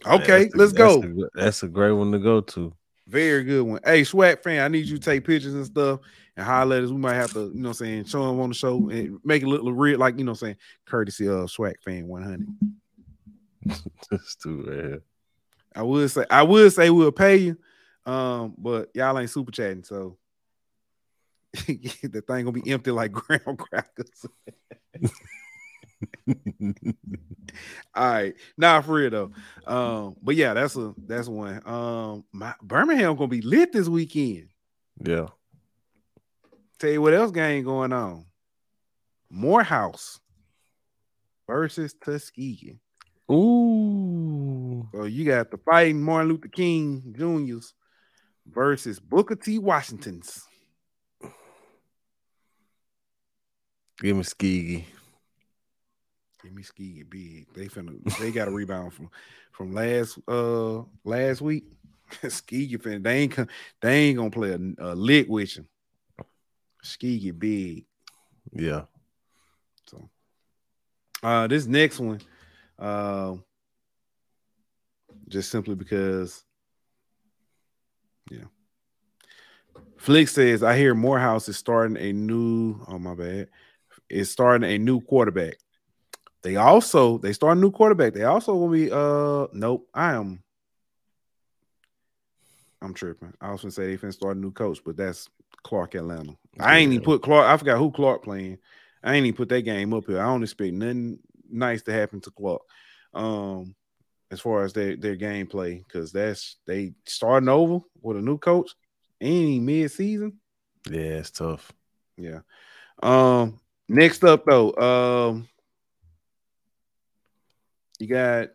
Okay, man, let's a, go. That's a, that's a great one to go to. Very good one. Hey, SWAC fan, I need you to take pictures and stuff and holler at us. We might have to, you know what I'm saying, show him on the show and make it look real, like, you know what I'm saying, courtesy of SWAC fan one hundred. That's too bad. I would say, I would say we'll pay you, um, but y'all ain't super chatting, so. The thing gonna be empty like ground crackers. All right, nah, for real though. Um, but yeah, that's a that's one. Um, my Birmingham gonna be lit this weekend. Yeah. Tell you what else game going on. Morehouse versus Tuskegee. Ooh, So you got the Fighting Martin Luther King Juniors versus Booker T. Washingtons. Give me Tuskegee. Give me Tuskegee big. They finna. They got a rebound from from last uh last week. Tuskegee finna. They ain't they ain't gonna play a, a lick with you. Tuskegee big. Yeah. So, uh, this next one, uh, just simply because, yeah. Flick says, I hear Morehouse is starting a new. Oh my bad. Is starting a new quarterback. They also they start a new quarterback. They also will be uh nope. I am I'm tripping. I was gonna say they finna start a new coach, but that's Clark Atlanta. I ain't even put Clark, I forgot who Clark playing. I ain't even put that game up here. I don't expect nothing nice to happen to Clark. Um as far as their, their gameplay, because that's they starting over with a new coach any mid-season. Yeah, it's tough. Yeah. Um Next up, though, um, you got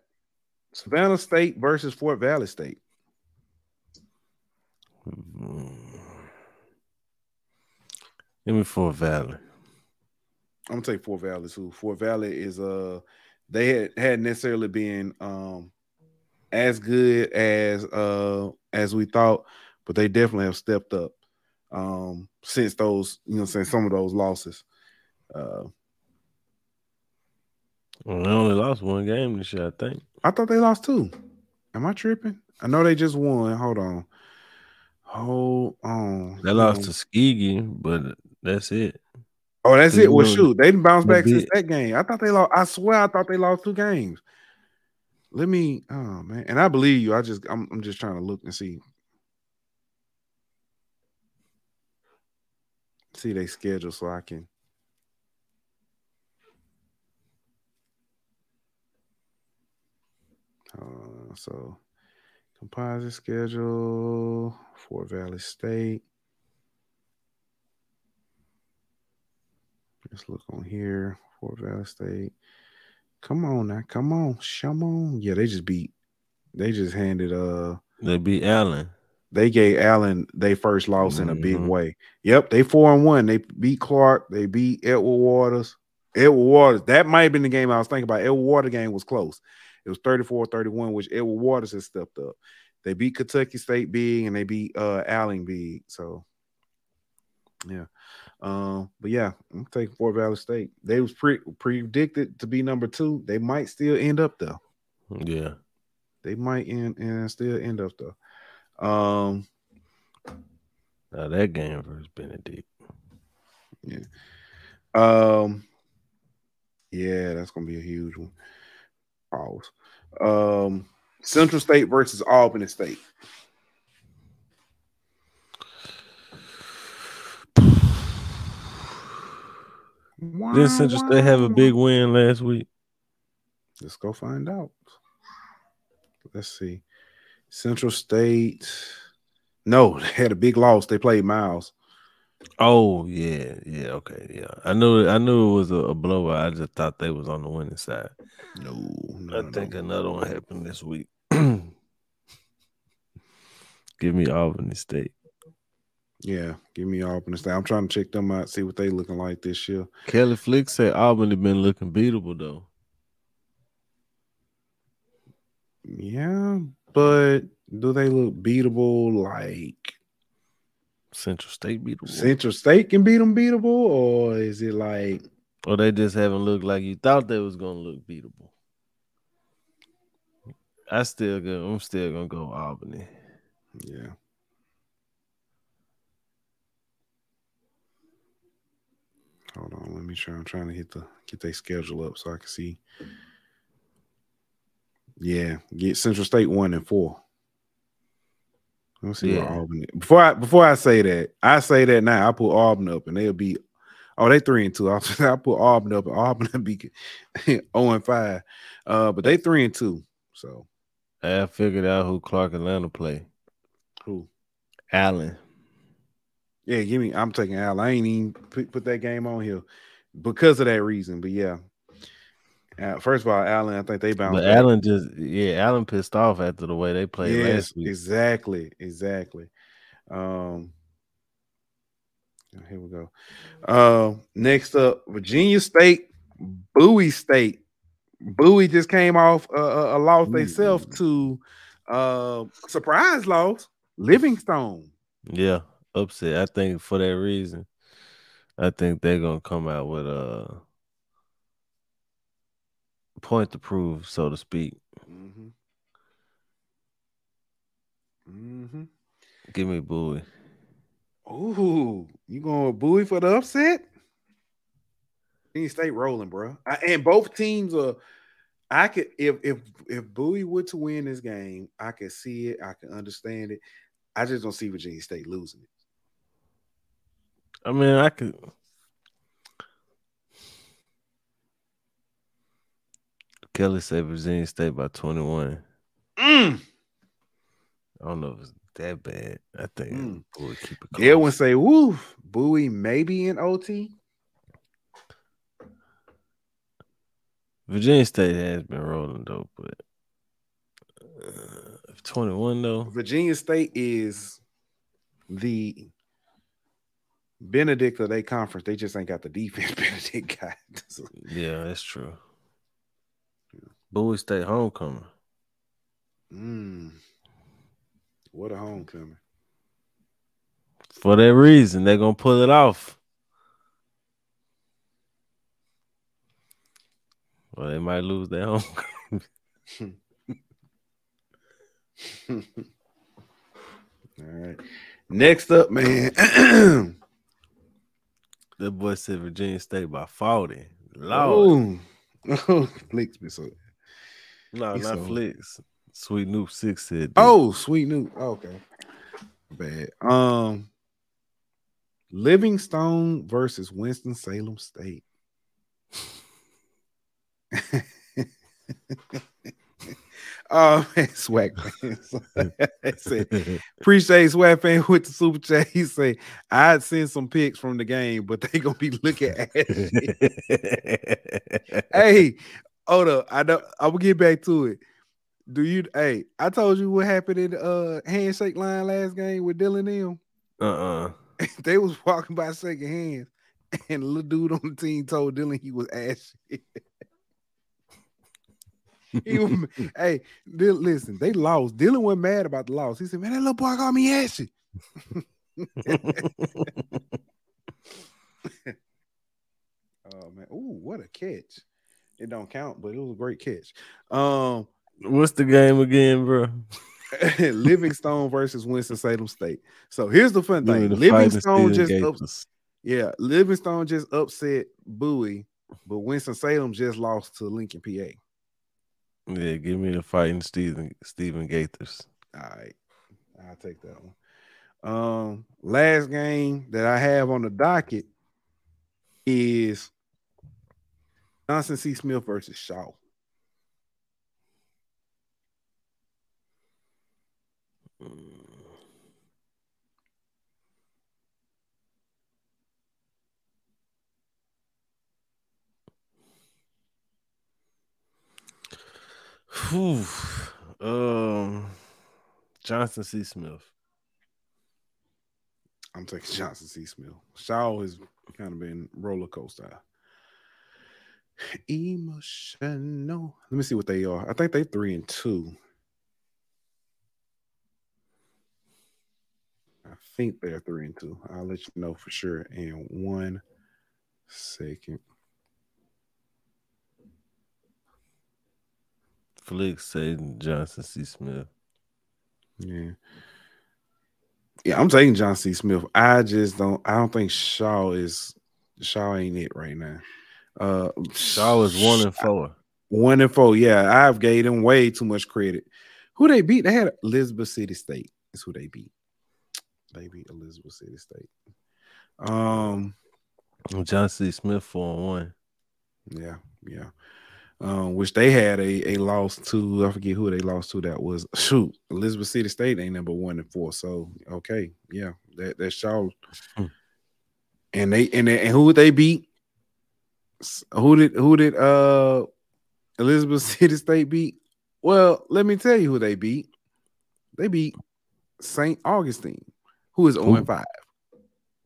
Savannah State versus Fort Valley State. Give me Fort Valley. I'm gonna take Fort Valley too. Fort Valley is uh they had hadn't necessarily been um as good as uh as we thought, but they definitely have stepped up um since those you know since some of those losses. Uh, well, they only lost one game this year, I think. I thought they lost two. Am I tripping? I know they just won. Hold on. Hold on. They lost to Tuskegee, but that's it. Oh, that's it. Well, shoot. They didn't bounce back since that game. I thought they lost. I swear I thought they lost two games. Let me, oh man. And I believe you. I just I'm I'm just trying to look and see. See their schedule so I can. Uh, so, composite schedule, Fort Valley State. Let's look on here, Fort Valley State. Come on now, come on, come on. Yeah, they just beat, they just handed, uh, they beat Allen. They gave Allen their first loss mm-hmm. in a big way. Yep, they four and one. They beat Clark, they beat Edward Waters. Edward Waters, that might have been the game I was thinking about. Edward Waters game was close. It was thirty-four thirty-one, which Edward Waters has stepped up. They beat Kentucky State big, and they beat uh, Allen big. So, yeah. Um, but, yeah, I'm taking Fort Valley State. They was pre- predicted to be number two. They might still end up, though. Yeah. They might end and still end up, though. Um, now, that game versus Benedict. Yeah. Um, yeah, that's going to be a huge one. Um, Central State versus Albany State. Did Central State have a big win last week? Let's go find out. Let's see. Central State. No, they had a big loss. They played Miles. Oh yeah, yeah, okay, yeah. I knew, I knew it was a, a blowout. I just thought they was on the winning side. No, no I no, think no. another one happened this week. Give me Albany State. Yeah, give me Albany State. I'm trying to check them out, see what they looking like this year. Kelly Flick said Albany been looking beatable though. Yeah, but do they look beatable like? Central State beatable. Central State can beat them beatable, or is it like... Or they just haven't looked like you thought they was going to look beatable. I still go, I'm still going to go Albany. Yeah. Hold on, let me try. I'm trying to hit the get their schedule up so I can see. Yeah, get Central State one and four. Let me see yeah. what Albany before I before I say that I say that now I put Auburn up and they'll be oh they three and two I put Auburn up and Auburn will be zero and five uh but they three and two so I figured out who Clark Atlanta play who Allen yeah give me I'm taking Allen I ain't even put, put that game on here because of that reason but yeah Uh, first of all, Allen, I think they bounced. But Allen just, yeah, Allen pissed off after the way they played yes, last week. Exactly, exactly. Um, here we go. Um, next up, Virginia State, Bowie State. Bowie just came off a, a loss themselves to uh, surprise loss, Livingstone. Yeah, upset. I think for that reason, I think they're gonna come out with a point to prove, so to speak. Mm-hmm. Mm-hmm. Give me Bowie. Ooh, you going with Bowie for the upset? Virginia State rolling, bro. I, and both teams are. I could if if if Bowie were to win this game, I could see it. I can understand it. I just don't see Virginia State losing it. I mean, I could. Kelly said Virginia State by twenty-one. Mm. I don't know if it's that bad. I think mm. Bowie keep it close. Edwin say, "Woo, Bowie maybe in O T." Virginia State has been rolling, though, but uh, twenty-one, though. Virginia State is the Benedict of their conference. They just ain't got the defense Benedict got. So. Yeah, that's true. Yeah. Bowie State homecoming. Mm. What a homecoming. For that reason, they're going to pull it off. Well, they might lose their home. All right. Next up, man. That boy said Virginia State by forty. Lord. Oh, Flicks me so. No, He's not so. Flicks. Sweet Noob six said. Dude. Oh, Sweet Noob. Oh, okay. Bad. Um, Livingstone versus Winston-Salem State. Oh man, swag fans. Said, appreciate swag fan with the super chat. He said, I'd send some pics from the game, but they gonna be looking at it. Hey, hold up. I don't I will get back to it. Do you hey I told you what happened in the uh handshake line last game with Dylan M. Uh-uh. They was walking by shaking hands, and the little dude on the team told Dylan he was ass shit. He was, hey, listen, they lost. Dylan wasn't mad about the loss. He said, man, that little boy got me ashy. Oh, man. Ooh, what a catch. It don't count, but it was a great catch. Um, What's the game again, bro? Livingstone versus Winston-Salem State. So here's the fun thing. The Livingstone just ups- Yeah, Livingstone just upset Bowie, but Winston-Salem just lost to Lincoln, P A. Yeah, give me the fighting Stephen Stephen Gaithers. All right, I'll take that one. Um, last game that I have on the docket is Johnson C. Smith versus Shaw. Whew. Um, Johnson C. Smith. I'm taking Johnson C. Smith. Shaw has kind of been roller coaster. Emotional. Let me see what they are. I think they three and two. I think they're three and two. I'll let you know for sure in one second. Felix saying Johnson C. Smith. Yeah. Yeah, I'm taking Johnson C. Smith. I just don't I don't think Shaw is Shaw ain't it right now. Uh, Shaw is one and four. One and four, yeah. I've gave them way too much credit. Who they beat? They had Elizabeth City State. That's who they beat. They beat Elizabeth City State. Um Johnson C. Smith four and one. Yeah, yeah. Um, which they had a, a loss to, I forget who they lost to. That was shoot, Elizabeth City State ain't number one and four. So okay, yeah, that that's Shaw. Mm. And they and, they, and who did they beat? Who did who did uh Elizabeth City State beat? Well, let me tell you who they beat. They beat Saint Augustine, who is oh and five.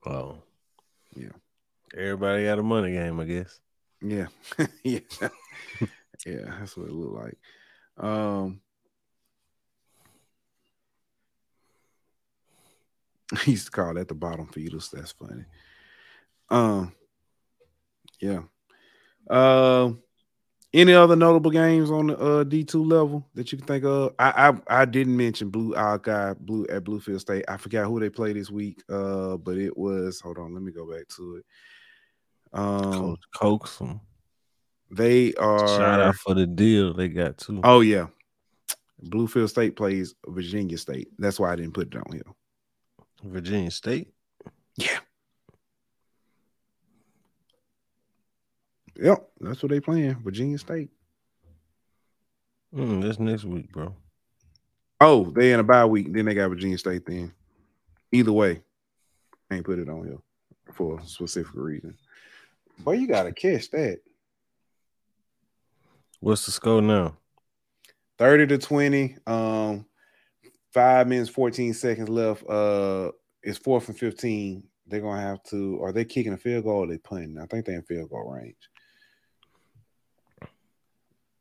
Wow. Yeah. Everybody got a money game, I guess. Yeah. yeah. yeah, that's what it looked like. Um, I used to call that the bottom feeders. That's funny. Um, yeah. Uh, any other notable games on the uh, D two level that you can think of? I I, I didn't mention Blue Alki Blue at Bluefield State. I forgot who they played this week. Uh, but it was hold on, let me go back to it. Um, Coax them. They are shout out for the deal they got too. Oh yeah, Bluefield State plays Virginia State. That's why I didn't put it on here. Virginia State. Yeah. Yep, that's what they playing. Virginia State. Mm, that's next week, bro. Oh, they in a bye week. Then they got Virginia State. Then, either way, I ain't put it on here for a specific reason. Boy, you gotta catch that. What's the score now? Thirty to twenty. Um, five minutes, fourteen seconds left. Uh, it's fourth and fifteen. They're gonna have to. Are they kicking a field goal? Or are they punting? I think they're in field goal range.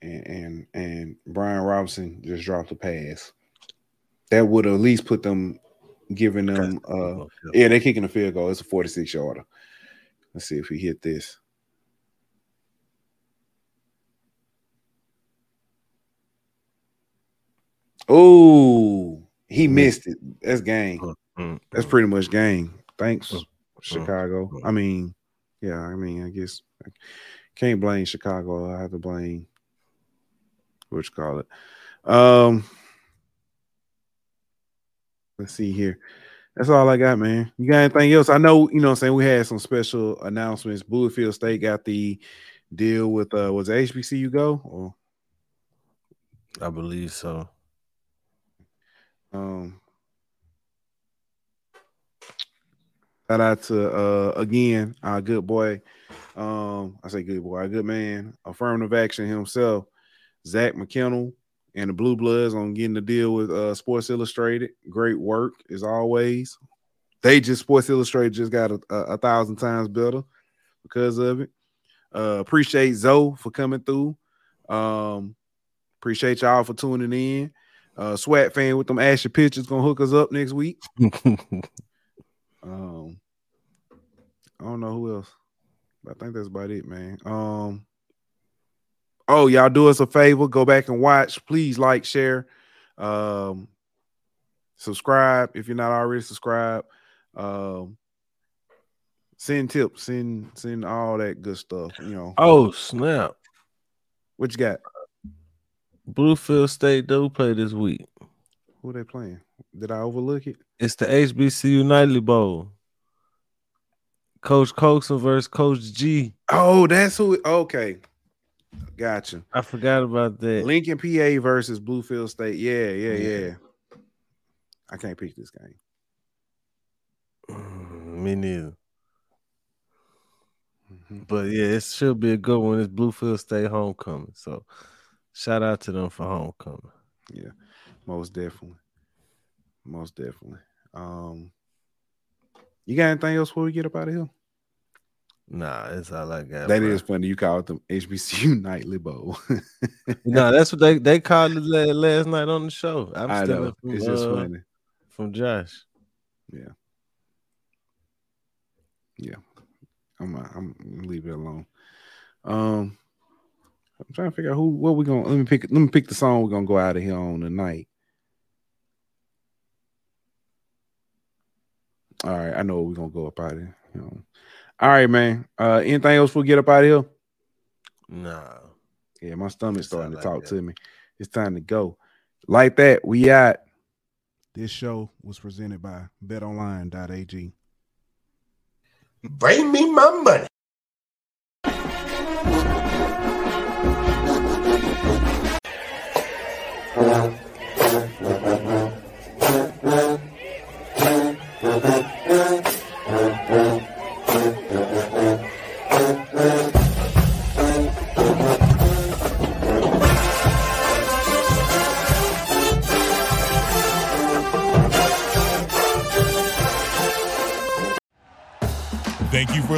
And, and and Brian Robinson just dropped a pass. That would at least put them, giving them. Uh, yeah, they're kicking a field goal. It's a forty-six yarder. Let's see if we hit this. Oh, he missed it. That's game. That's pretty much game. Thanks, Chicago. I mean, yeah, I mean, I guess I can't blame Chicago. I have to blame. What you call it? Um, let's see here. That's all I got, man. You got anything else? I know, you know what I'm saying, we had some special announcements. Bluefield State got the deal with, uh, was it H B C U Go? Or? I believe so. Um, shout out to, uh, again, our good boy. Um, I say good boy, our good man. Affirmative Action himself. Zach McKinnell and the Blue Bloods on getting the deal with uh, Sports Illustrated. Great work, as always. They just, Sports Illustrated just got a, a, a thousand times better because of it. Uh, appreciate Zoe for coming through. Um, appreciate y'all for tuning in. Uh, SWAT fan with them Asher pictures going to hook us up next week. um, I don't know who else. I think that's about it, man. Um, Oh, y'all do us a favor. Go back and watch. Please like, share, um, subscribe if you're not already subscribed. Um, send tips, send send all that good stuff. You know. Oh snap! What you got? Bluefield State do play this week. Who they playing? Did I overlook it? It's the H B C U Nightly Bowl. Coach Coxon versus Coach G. Oh, that's who. It, okay. Gotcha. I forgot about that. Lincoln P A versus Bluefield State. Yeah, yeah, yeah. I can't pick this game. Me neither. Mm-hmm. But yeah, it should be a good one. It's Bluefield State homecoming. So shout out to them for homecoming. Yeah, most definitely. Most definitely. Um, you got anything else before we get up out of here? Nah, that's all I got. That bro. Is funny. You called them H B C U Nightly Bowl. nah, that's what they, they called it last night on the show. I'm I still know. From, it's just uh, funny. From Josh. Yeah. Yeah. I'm I'm, I'm leaving it alone. Um, I'm trying to figure out who what we're gonna let me pick let me pick the song we're gonna go out of here on tonight. All right, I know what we're gonna go up out of here. You know. All right, man. Uh, anything else we'll get up out of here? No. Yeah, my stomach's starting to talk to me. It's time to go. Like that, we out. This show was presented by bet online dot a g. Bring me my money. Thank you for